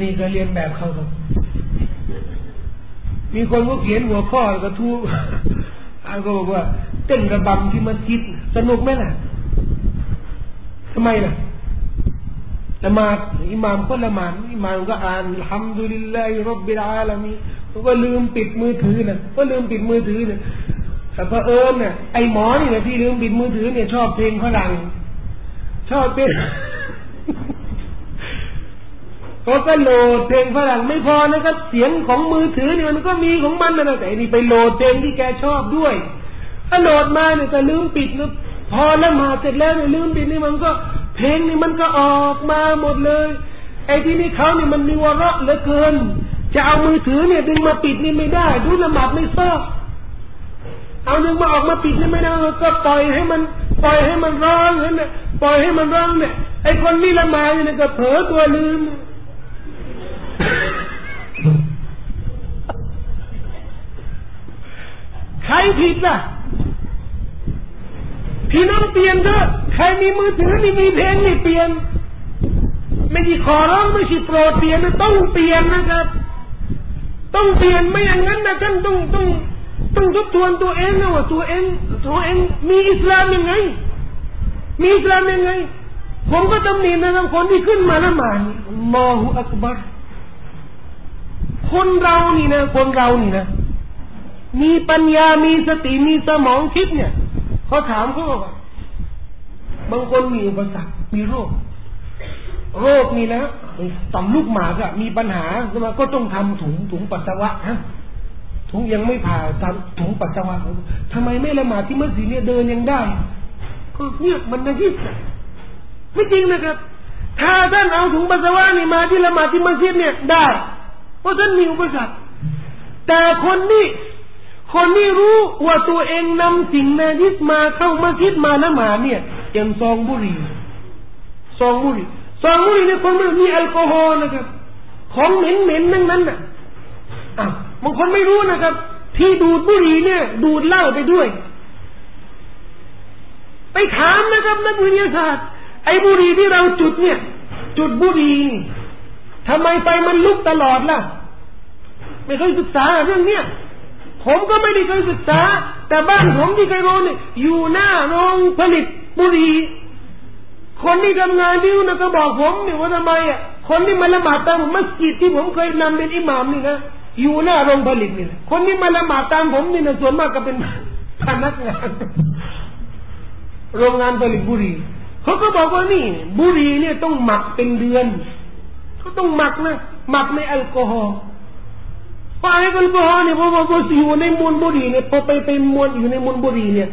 นี่ก็เรียนแบบเขาครับ มีคนก็เขียนหัวข้อกระทู้อันก็บอกว่าเต้นระบำที่มัสยิดสนุกไหมล่ะทำไมล่ะละหมาดอิหม่ามก็ละหมาดอิหม่ามก็อ่านอัลฮัมดุลิลลาฮิร็อบบิลอาละมีนก็ลืมปิดมือถือนะก็ลืมปิดมือถือนะแต่พอเอิญน่ะไอหมอนี่นะที่ลืมปิดมือถือเนี่ยชอบเพลงฝรั่งชอบเพลงเขาก็โหลดเพลงฝรั่งไม่พอนะก็เสียงของมือถือเนี่ยมันก็มีของมันนะแต่นี่ไปโหลดเพลงที่แกชอบด้วยถ้าโหลดมาเนี่ยจะลืมปิดนะพอละหมาดเสร็จแล้วเนี่ยลืมปิดนี่มันก็เพลงนี่มันก็ออกมาหมดเลยไอ้ที่นี่เขาเนี่ยมันมีวาระเหลือเกินจะเอามือถือเนี่ยดึงมาปิดนี่ไม่ได้ดูละหมาดไม่เศร้าเอาดึงมาออกมาปิดนี่ไม่ได้ก็ปล่อยให้มันร้องเนี่ยปล่อยให้มันร้องเนี่ยไอ้คนนี่ละหมาดเนี่ยก็เผลอตัวลืมใครผิดล่ะพี่น้องเปลี่ยนเถอะใครมีมือถือนี่มีเพลงนี่เปลี่ยนไม่ใช่ขอร้องไม่ใช่โปรดเปลี่ยนนะต้องเปลี่ยนนะครับต้องเปลี่ยนไม่อย่างนั้นนะท่านต้องทบทวนตัวเองนะว่าตัวเองมีอิสลามยังไงมีอิสลามยังไงผมก็ตำหนินะครับคนที่ขึ้นมาละหมาดอัลลอฮุอักบัรคนเรานี่นะมีปัญญามีสติมีสมองคิดเนี่ยเขาถามเขาว่าบางคนมีอุปสรรคมีโรคนี่นะต่อมลูกหมากอะมีปัญหาขึ้นมาก็ต้องทำถุงปัสสาวะฮะถุงยังไม่ผ่าทำถุงปัสสาวะทำไมไม่ละหมาดที่มัสยิดเนี่ยเดินยังได้ก็เนี่ยมันนะที่ไม่จริงนะครับถ้าท่านเอาถุงปัสสาวะนี่มาที่ละหมาดที่มัสยิดเนี่ยได้เพราะท่านมีอุปสรรคแต่คนนี้รู้ว่าตัวเองนำสิ่งนาจิสมาเข้ามัสยิดมาละหมาดเนี่ยอย่างซองบุหรี่เนี่ยคนมันมีแอลกอฮอล์นะครับของเหม็นๆนั้นน่ะบางคนไม่รู้นะครับที่ดูดบุหรี่เนี่ยดูดเหล้าไปด้วยไปถามนะครับนักวิทยาศาสตร์ไอ้บุหรี่ที่เราจุดบุหรี่ทำไมไฟมันลุกตลอดล่ะไม่เคยศึกษาเรื่องเนี้ยผมก็ไม่ได้เคยศึกษาแต่บ้านผมที่ไคโรเนี่ยอยู่หน้าโรงผลิตบุหรี่คนที่ทำงานดิ้วนะก็บอกผมเนี่ยว่าทำไมอ่ะคนที่มาละหมาดตามมัสยิดที่ผมเคยนำเป็นอิหม่ามนี่นะอยู่หน้าโรงผลิตนี่คนที่มาละหมาดตามผมนี่นะส่วนมากก็เป็นพนักงานโรงงานผลิตบุหรี่เขาก็บอกว่านี่บุหรี่เนี่ยต้องหมักเป็นเดือนก็ต้องหมักในแอลกอฮอล์เพราะแอลกอฮอล์เนี่ยพอมาอยู่ในมวลบุหรี่เนี่ยพอไปมวลอยู่ในมวลบุหรี่เนี่ย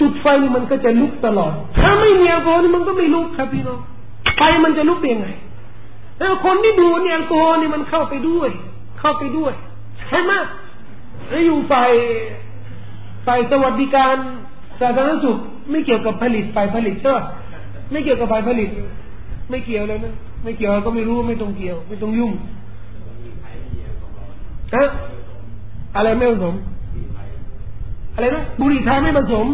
จุดไฟมันก็จะลุกตลอดถ้าไม่มีแอลกอฮอล์มันก็ไม่ลุกครับพี่น้องไฟมันจะลุกได้ไงแล้วคนที่ดูเนี่ยแอลกอฮอล์เนี่ยมันเข้าไปด้วยใช่ไหมแล้วอยู่ฝ่ายสวัสดิการสาธารณสุขไม่เกี่ยวกับผลิตใช่ไหมไม่เกี่ยวกับผลิตไม่เกี่ยวแล้วนะไม่เกี่ยวก็ไม่รู้ไม่ต้องเกี่ยวไม่ต้องยุ่งนะอะไรไม่ผสมอะไรนะบุหรี่ไทยไม่ผสม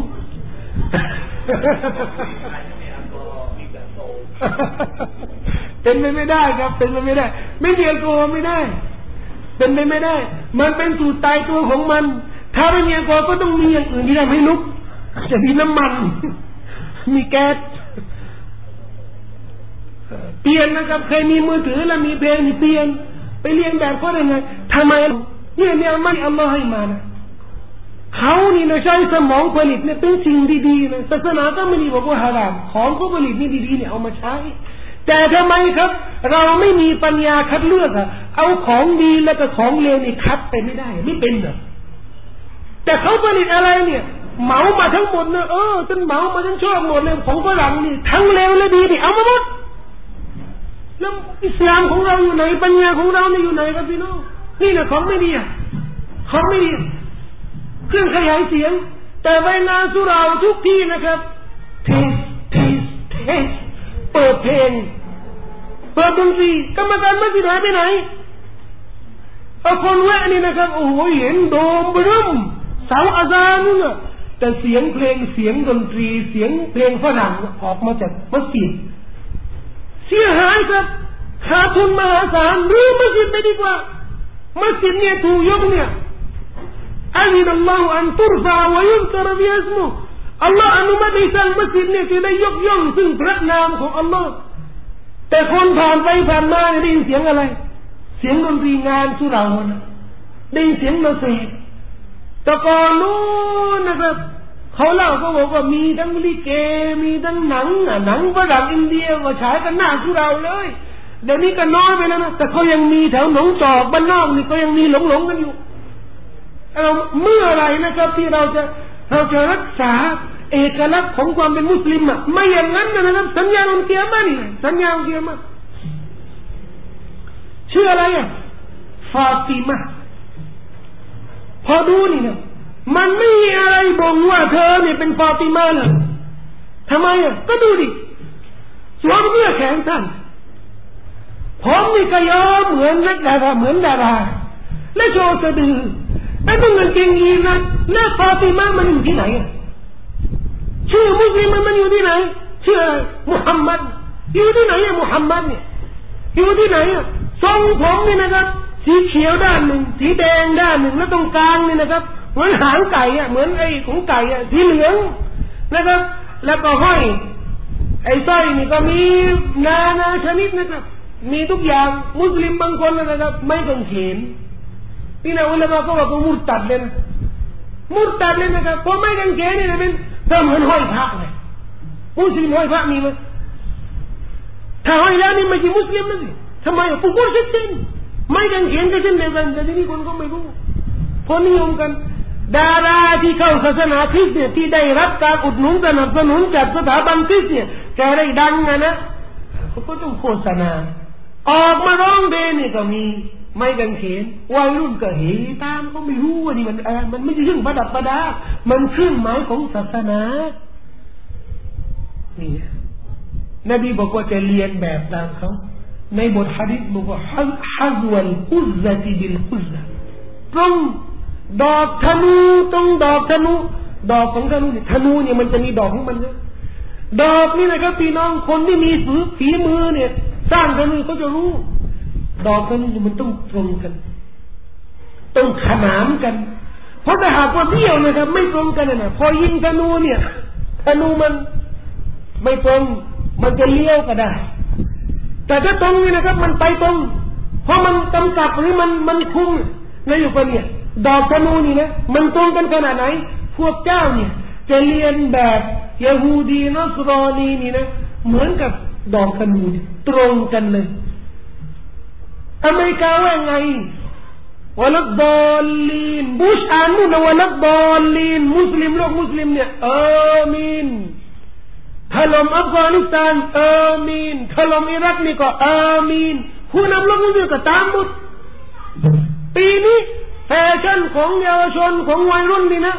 เป็นไปไม่ได้ครับเป็นไปไม่ได้ไม่มีแอลกอฮอล์ไม่ได้เป็นไปไม่ได้มันเป็นสูตรตายตัวของมันถ้าไม่มีแอลกอฮอล์ก็ต้องมีอย่างอื่นที่ทำให้ลุกจะมีน้ำมันมีแก๊สเปลี่ยนนะครับเคยมีมือถือแล้วมีเพลงเปลี่ยนไปเรียนแบบเขาได้ไงทำไมเนี่ยไม่อัลลอฮ์ให้มานะเขานี่นะใช้สมองผลิตเนี่ยเป็นสิ่งดีๆนะศาสนาก็ไม่ได้บอกว่าฮารามของเขาผลิตนี่ดีๆเนี่ยเอามาใช้แต่ทำไมครับเราไม่มีปัญญาคัดเลือกอะเอาของดีแล้วก็ของเลวนี่คัดไปไม่ได้ไม่เป็นหรอกแต่เขาผลิตอะไรเนี่ยเหมามาทั้งหมดนะจนเหมามาจนชอบหมดเลยของฝรั่งนี่ทั้งเลวและดีนี่เอามาหมดแล้วอิสลามของเราอยู่ไหนปัญญาของเราเนี่ยอยู่ไหนครับพี่น้องนี่นะของไม่ดีเครื่องขยายเสียงแต่เวลาสุราทุกทีนะครับเทสเปิดดนตรีกรรมการมัสยิดหายไปไหนเอาคนแวะนี่นะครับโอ้โหเห็นโดมบรึมเสาอาซานี่นะแต่เสียงเพลงเสียงดนตรีเสียงเพลงฝรั่งออกมาจากมัสยิดเสียหายครับขาดทุนมหาศาลหรือมัสยิดไปดีกว่ามัสยิดเนี่ยถูกยกเนี่ย أمن الله أن ترفع ويذكر به اسمه الله أنه ما بيسان مسجد نيته ده يق يق سن برنام خو الله แต่คนผ่านไปผ่านมาได้ยินเสียงอะไรเสียงดนตรีงานสุราหนะได้ยินเสียงดนตรีตะกอนนู้นนะครับเขาเล่าเขาบอกว่ามีทั้งลิเกมีทั้งหนังหนังฝรั่งอินเดียมาฉายกันหน้าสุราเลยเดี๋ยวนี้ก็น้อยไปแล้วนะแต่เขายังมีแถวหนองจอกบ้านนอกนี่ก็ยังมีหลงๆกันอยู่เราเมื่อไรนะครับที่เราจะรักษาเอกลักษณ์ของความเป็นมุสลิมอ่ะไม่อย่างนั้นนะครับสัญญาวันกิยามะฮ์นี่สัญญาวันกิยามะฮ์ชื่ออะไรอ่ะฟาติมะฮ์พอดูนี่นะมันไม่มีอะไรบ่งว่าเธอเนี่ยเป็นฟาติมะฮ์เลยทำไมอ่ะก็ดูดิสวมเสื้อแขนสั้นผมนี่ก็ยอมเหมือนนักดาราเหมือนดาราและโชว์สะดือแต่ต้องเงินจริงยีนะหน้าฟาติมะฮ์มันอยู่ที่ไหนอ่ะชื่อมุสลิมมันอยู่ที่ไหนชื่อมุฮัมมัดอยู่ที่ไหนอะมุฮัมมัดเนี่ยอยู่ที่ไหนอะทรงผมนี่นะครับสีเขียวด้านหนึ่งสีแดงด้านหนึ่งแล้วตรงกลางนี่นะครับเหมือนหางไก่อะเหมือนไอ้ของไก่อะสีเหลืองนะครับแล้วก็ห้อยไอ้สร้อยนี่ก็มีนาชนิดนะครับมีทุกอย่างมุสลิมบางคนนะครับไม่ต้องเห็นที่นะอุลามะก็บอกว่ามุรตัดเลยนะมุรตัดเลยนะครับพอไม่ต้องเห็นนี่เป็นถ้าเหมือนห้อยพระเลยมุสลิมห้อยพระมีไหมถ้าห้อยแล้วนี่ไม่ใช่มุสลิมนะสิทำไมผู้กุศลเช่นไม่กันเขียนกันเช่นเดียวกันแต่ที่นี่คนก็ไม่รู้คนนิยมกันดาราที่เข้าศาสนาคริสต์เนี่ยที่ได้รับการอุดหนุนสนับสนุนจากสถาบันคริสต์เนี่ยจะได้ดังนะนะเขาก็ต้องโฆษณาออกมาร้องเพลงนี่ก็มีไม่กันเขียนวัยรุ่นก็เห็นตามก็ไม่รู้ว่านี่มันไม่ใช่เรื่องประดับประดามันเครื่องหมายของศาสนานี่นบีบอกว่าจะเรียนแบบตามเขาในบทหะดีษบอกว่าฮัซวัลอุซซะติบิลอุซซะตรงดอกธนูตรงดอกธนูดอกของธนูเนี่ยมันจะมีดอกของมันนะดอกนี่นะครับพี่น้องคนที่มีฝีมือเนี่ยสร้างธนูเขาจะรู้ดอกธนูมันต้องตรงกันต้องขนานกันเพราะถ้าหากว่าเดี่ยวนะครับไม่ตรงกันนะพอยิงธนูเนี่ยธนูมันไม่ตรงมันจะเลี้ยวก็ได้แต่ถ้าตรงนี่นะครับมันไปตรงเพราะมันกำกับหรือมันคุมในอยู่กันเนี่ยดอกธนูนี่นะมันตรงกันขนาดไหนพวกเจ้าเนี่ยจะเรียนแบบยิวดีนัสรอนีนี่นะเหมือนกับดอกธนูตรงกันเลยอเมริกาว่าไงวะลัดดอลลีนบุชอ่านนู่นวะลัดดอลลีนมุสลิมโลกมุสลิมเนี่ยอามีนถล่มอัฟกานิสถานอามีนถล่มอิรักนี่ก็อามีนผู้นำโลกมุสลิมก็ตามหมดปีนี้แฟชั่นของเยาวชนของวัยรุ่นนี่นะ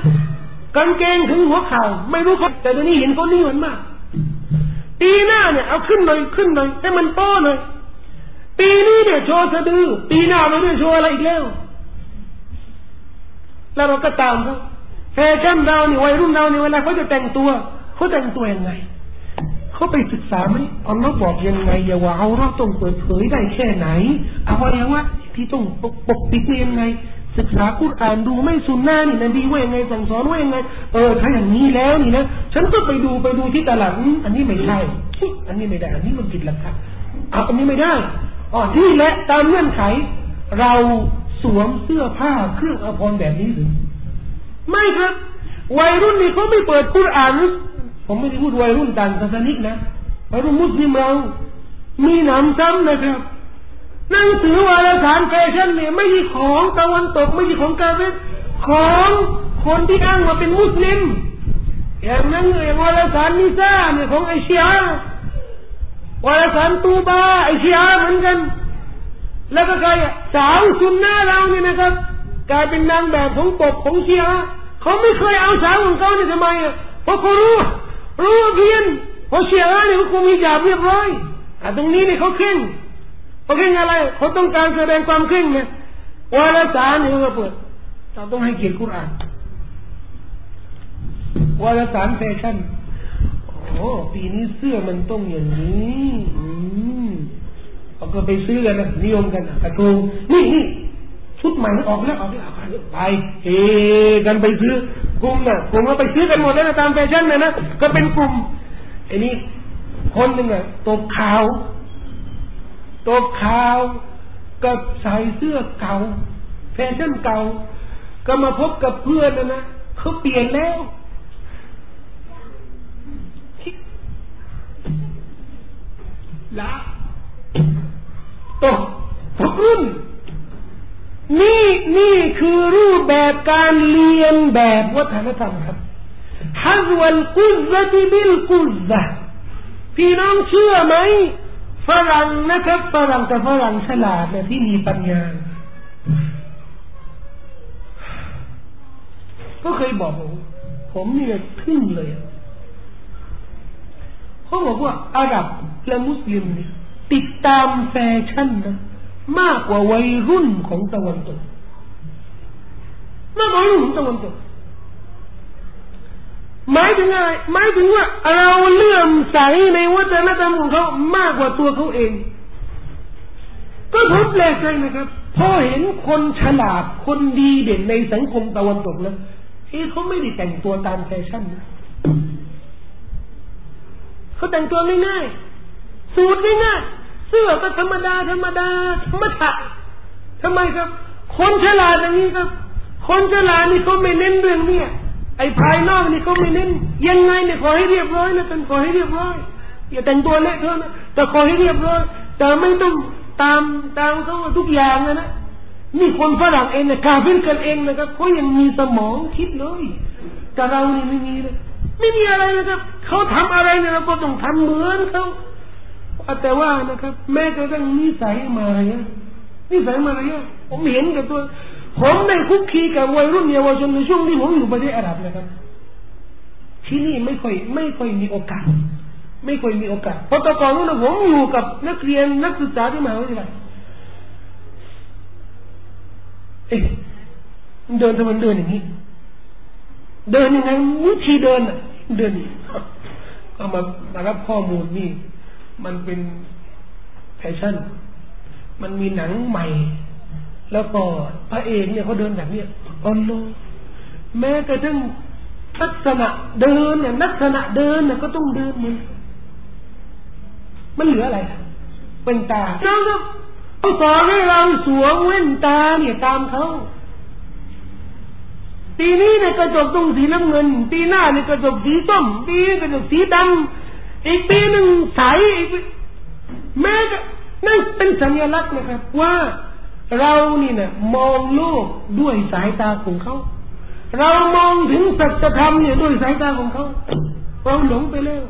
กางเกงถึงหัวเข่าไม่รู้ครับแต่ตอนนี้เห็นคนนี้เหมือนมากปีหน้าเนี่ยเอาขึ้นหน่อยให้มันโตหน่อยปีนี้เนี่ยโชว์สะดือปีหน้ามันไม่โชว์อะไรอีกแล้วเราก็ตามเขาแฟชั่นเราเนี่ยวัยรุ่นเราเนี่ยเวลาเขาจะแต่งตัวเขาแต่งตัวยังไงเขาไปศึกษาไหมอัลลอฮ์บอกยังไงอย่าว่าเอาเราต้องเปิดเผยได้แค่ไหนเอาอะไรวะที่ต้องปกปิดยังไงศึกษากุรอานดูไม่สุนนะนี่นบีว่ายังไงสั่งสอนว่ายังไงถ้าอย่างนี้แล้วนี่นะฉันก็ไปดูที่ตลาดอันนี้ไม่ใช่อันนี้ไม่ได้อันนี้มันผิดหลักการอันนี้ไม่ได้นี่แหละตามเงื่อนไขเราสวมเสื้อผ้าเครื่องอาภรณ์แบบนี้หรือไม่ครับวัยรุ่นนี่เขาไม่เปิดกุรอานผมไม่ได้พูดวัยรุ่นต่างศาสนิกนะวัยรุ่นมุสลิมเรามีหนำซ้ำนะครับหนังสือวารสารแฟชั่นเนี่ยไม่ใช่ของตะวันตกไม่ใช่ของกาเฟสของคนที่อ้างว่าเป็นมุสลิมอย่างนั้นอย่างวารสารนิซ่าเนี่ยของไอเชียวารสารตูบาไอเชียเหมือนกันแล้วก็ใครสาวซุนนะห์เรานี่นะครับกลายเป็นนางแบบของปกของเชียเขาไม่เคยเอาสาวของเขาเนี่ยทำไมอ่ะเพราะเขารู้เพียงเพราะเชียเนี่ยเขาคุมฮิญาบเรียบร้อยตรงนี้เนี่ยเขาเคร่งเขาเคร่งอะไรเขาต้องการแสดงความเคร่งเนี่ยวารสารเนี่ยเขาเปิดเราต้องให้เกียรติกุรอานวารสารแฟชั่นโอ้ปีนี้เสื้อมันต้องอย่างนี้เขาก็ไปซื้อกันนะนิยมกันนะกระทูนี่ ชุดใหม่มันออกแล้วออกแล้วไปเฮกันไปซื้อกลุ่มน่ะกลุ่มก็ไปซื้อกันหมดแล้วตามแฟชั่นเลยนะก็เป็นกลุ่มไอ้นี่คนหนึ่งอ่ะตบขาวก็ใส่เสื้อเก่าแฟชั่นเก่าก็มาพบกับเพื่อนนะเขาเปลี่ยนแล้วละตกรุ่นนี่คือรูปแบบการเรียนแบบวัฒนธรรมครับฮัซวัลกุซซะติบิลกุซซะพี่น้องเชื่อไหมฝรั่งนะครับฝรั่งฉลาดนะที่มีปัญญาก็เคยบอกผมนี่เลยทึ่งเลยเขาบอกว่าอาหรับและมุสลิมเนี่ยติดตามแฟชั่นนะมากกว่าวัยรุ่นของตะวันตกมากกว่าวัยรุ่นของตะวันตกหมายถึงอะไรหมายถึงว่าเราเลื่อมใสในวัฒนธรรมของเขามากกว่าตัวเขาเองก็ผมแปลกใจนะครับพอเห็นคนฉลาดคนดีเด่นในสังคมตะวันตกนะเขาไม่ได้แต่งตัวตามแฟชั่นนะเขาแต่งตัวง่ายๆสูทง่ายๆเสื้อก็ธรรมดาทำไมครับคนฉลาดอย่างนี้ครับคนฉลาดนี่เขาไม่เน้นเรื่องนี้ไอ้ภายนอกนี่เขาไม่เน้นยังไงเนี่ยขอให้เรียบร้อยนะเป็นขอให้เรียบร้อยอย่าแต่งตัวเละเทอะนะแต่ขอให้เรียบร้อยแต่ไม่ต้องตามเขาทุกอย่างนะนี่คนฝรั่งเองนะกาฟิรกันเองนะครับเขายังมีสมองคิดเลยแต่เรานี่ไม่มีเลยไม่มีอะไรนะครับเขาทำอะไรเนี่ยเราก็ต้องทำเหมือนเขาแต่ว่านะครับแม้กระทั่งนิสัยมารยาทผมเห็นกับตัวผมได้คุกคีกับวัยรุ่นเยาวชนในช่วงที่ผมอยู่ประเทศอาหรับนะครับที่นี่ไม่ค่อยมีโอกาสเพราะแต่ก่อนนั้นผมอยู่กับนักเรียนนักศึกษาที่มหาวิทยาลัยเดินอย่างนี้เดินยังไงวิธีเดินนี่เอามารับข้อมูลนี่มันเป็นแฟชั่นมันมีหนังใหม่แล้วก็พระเอกเนี่ยเขาเดินแบบนี้อัลลอฮ์แม้กระทั่งลักษณะเดินน่ะก็ต้องเดินมันเหลืออะไรเป็นตาเราก็สอนให้เราสวมแว่นตาเนี่ยตามเขาปีนี้เนี่ยกระจกต้องสีน้ำเงินปีหน้าเนี่ยกระจกสีส้มปีนี้กระจกสีดำอีกปีหนึ่งใสอีกแม้กระนั่นเป็นสัญลักษณ์นะครับว่าเรานี่นะมองโลกด้วยสายตาของเขาเรามองถึงสัจธรรมเนี่ยด้วยสายตาของเขาเราหลงไปแล้ว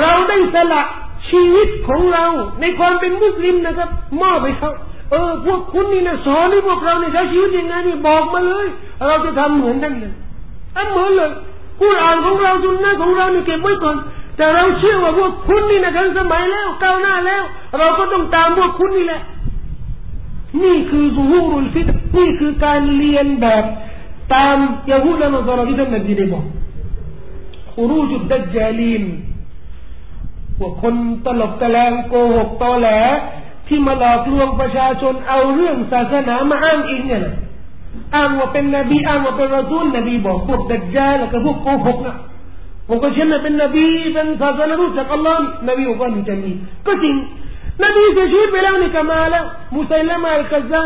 เราได้สละชีวิตของเราในความเป็นมุสลิมนะครับมอบให้เขาพวกคุณนี่นะสอนให้พวกเราเนี่ยใช้ชีวิตยังไงนี่บอกมาเลยเราจะทำเหมือนท่านเลยเหมือนเลยกุรอานของเราซุนนะห์ของเราเนี่ยเก็บไว้ก่อนแต่เราเชื่อว่าพวกคุณนี่นะทันสมัยแล้วก้าวหน้าแล้วเราก็ต้องตามพวกคุณนี่แหละนี่คือซูฮูรุลฟิตรนี่คือการเรียนแบบตามยะฮูดและนอซาราที่ท่านนบีได้บอกขุรูจุดดัจญาลีนพวกคนตลบตะแลงโกหกตอแหลที่มาหลอกลวงประชาชนเอาเรื่องศาสนามาอ้างอิงเนี่ยนะอ้างว่าเป็นนบีอ้างว่าเป็นรอซูลนบีบอกพวกดัจญาลแล้วก็พวกโกหกนะพวกเช่นน่ะเป็นนบีเป็นศาสนาทูตจากอัลลอฮ์นบีบอกว่านี่จะมีก็จริงนบีเสียชีวิตไปแล้วนี่กามาแล้วมุซัยลิมะอัลกัซซา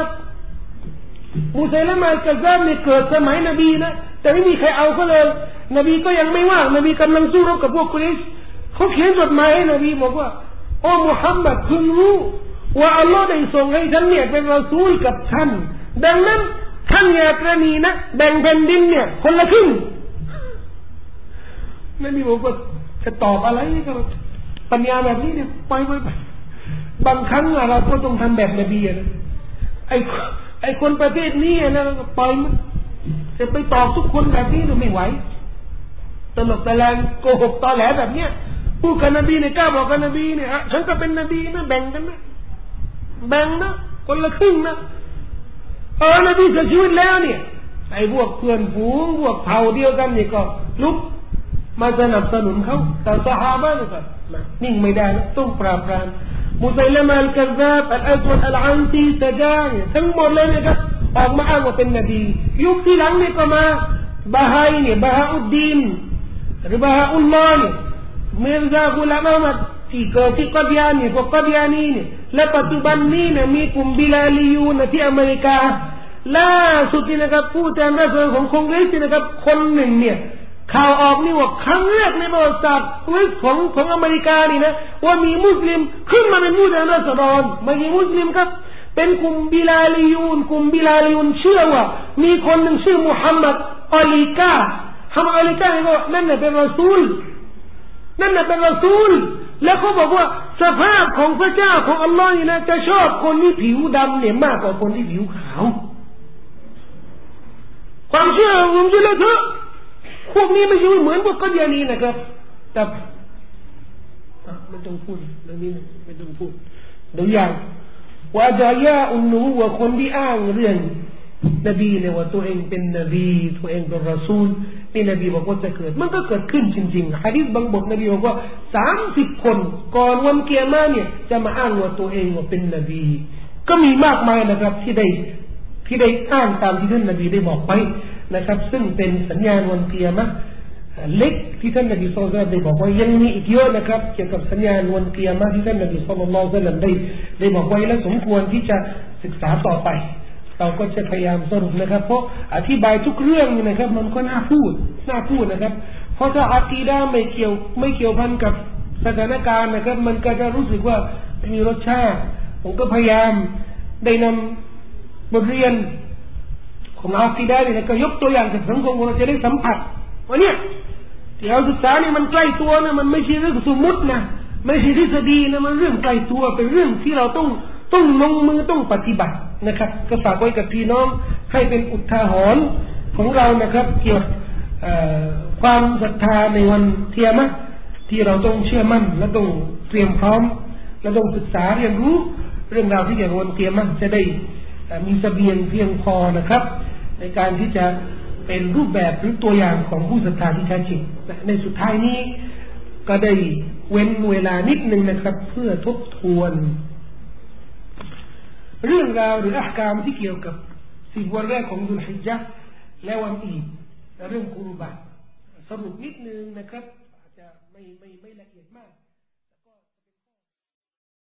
บนี่เกิดสมัยนบีนะแต่ไม่มีใครเอาเขาเลยนบีก็ยังไม่ว่างนบีกำลังสู้รบกับพวกกุเรชเขาเขียนจดหมายให้นบีบอกว่าโอ้มุฮัมมัดคุณรู้ว่าอัลลอฮ์ได้ส่งให้ฉันเนี่ยเป็นรอซูลกับท่านดังนั้นท่านอย่าประนีนะแบ่งแผ่นดินเนี่ยคนละครึ่งนบีบอกว่าจะตอบอะไรนี่ก็ปัญญาแบบนี้เนี่ยไปบางครั้งเราก็ต้องทำแบบนบีนะไอ้คนประเภทนี้นะปล่อยมันจะไปตอบทุกคนแบบนี้เราไม่ไหวตลกตะแลงโกหกตอแหลแบบเนี้ยพูดกับนบีเนี่ยกล้าบอกกับนบีเนี่ยฉันก็เป็นนบีนะแบ่งกันนะคนละครึ่งนะนบีเสียชีวิตแล้วเนี่ยไอ้พวกเพื่อนฝูงพวกเผ่าเดียวกันนี่ก็ลุกมาสนับสนุนเขาแต่ซอฮาบะห์นี่ก็นิ่งไม่ได้ต้องปราบปรามมุซัยลิมะอัลกัซซาบอัลอัซวดอัลอันซีตะจาทั้งหมดเลยนะครับ ออกมาอ้างว่าเป็นนบียุคที่หลังนี่ก็มาบาฮายเนี่ยบาฮาอุดดีนหรือบาฮาอุลลอฮ์เนี่ยมิร์ซากุลามะมัดที่กัดยานีพวกกัดยานีเนี่ยและปัจจุบันนี้เนี่ยมีกลุ่มบิลาลียูนที่อเมริกาล่าสุดนี่นะครับผู้แทนรัฐบาลของคองเกรสนะครับคนหนึ่งเนี่ยข่าวออกนี่ว่าครั้งแรกในประวัติศาสตร์ของอเมริกานี่นะว่ามีมุสลิมขึ้นมาเป็นผู้แทนรัฐบาลไม่ใช่มุสลิมครับเป็นกลุ่มบิลาลียูนเชื่อว่ามีคนหนึ่งชื่อมุฮัมมัดอาลีกานี่ก็นั่นน่ะเป็นรอซูลแล้วเขาบอกว่าสภาพของพระเจ้าของอัลลอฮ์นี่นะจะชอบคนที่ผิวดำเนี่ยมากกว่าคนที่ผิวขาวความเชื่อผมจะเล่าเถอะพวกนี้ไม่ใช่เหมือนพวกกัดยานีนะครับแต่ไม่ต้องพูดเรื่องนี้ไม่ต้องพูดเดี๋ยวอย่างว่าจะยาอุนูว่าคนที่อ้างเรื่องนบีเนี่ยว่าตัวเองเป็นนบีตัวเองเป็นรอซูลนี่นบีบอกว่าจะเกิดมันก็เกิดขึ้นจริงๆหะดีษบางบทนบีบอกว่า30คนก่อนวันเกียามะห์เนี่ยจะมาอ้างว่าตัวเองว่าเป็นนบีก็มีมากมายนะครับที่ได้อ้างตามที่ท่านนบีได้บอกไว้นะครับซึ่งเป็นสัญญาณวันเกียามะห์เล็กที่ท่านนบีศ็อลลัลลอฮุอะลัยฮิวะซัลลัมได้บอกว่ายังมีอีกเยอะนะครับเกี่ยวกับสัญญาณวันเกียามะห์ที่ท่านนบีศ็อลลัลลอฮุอะลัยฮิวะซัลลัมได้บอกไว้และสมควรที่จะศึกษาต่อไปเราก็จะพยายามสรุปนะครับเพราะอธิบายทุกเรื่องนะครับมันก็น่าพูดนะครับเพราะถ้าอากีดะห์ไม่เกี่ยวพันกับสถานการณ์นะครับมันก็จะรู้สึกว่ามีรสชาติผมก็พยายามได้นำบทเรียนของอากีดะห์เนี่ยก็ยกตัวอย่างจากสังคมของเราจะได้สัมผัสว่าเนี่ยที่เราศึกษานี่มันใกล้ตัวนะมันไม่ใช่เรื่องสมมุตินะไม่ใช่ทฤษฎีนะมันเรื่องใกล้ตัวเป็นเรื่องที่เราต้องลงมือต้องปฏิบัตินะครับก็ฝากไว้กับพี่น้องให้เป็นอุทาหรณ์ของเรานะครับเกี่ยวกับความศรัทธาในวันเกียามะห์ที่เราต้องเชื่อมั่นและต้องเตรียมพร้อมและต้องศึกษาเรียนรู้เรื่องราวที่เกี่ยวกับวันเกียามะห์จะได้มีเสบียงเพียงพอนะครับในการที่จะเป็นรูปแบบหรือตัวอย่างของผู้ศรัทธาที่แท้จริงในสุดท้ายนี้ก็ได้เว้นเวลานิดนึงนะครับเพื่อทบทวนเรื่องราวหรืออัฮกามที่เกี่ยวกับ10วันแรกของซุลฮิจญะห์และวันอีดและเรื่องกุรบะห์สรุปนิดนึงนะครับอาจจะไม่ละเอียดมาก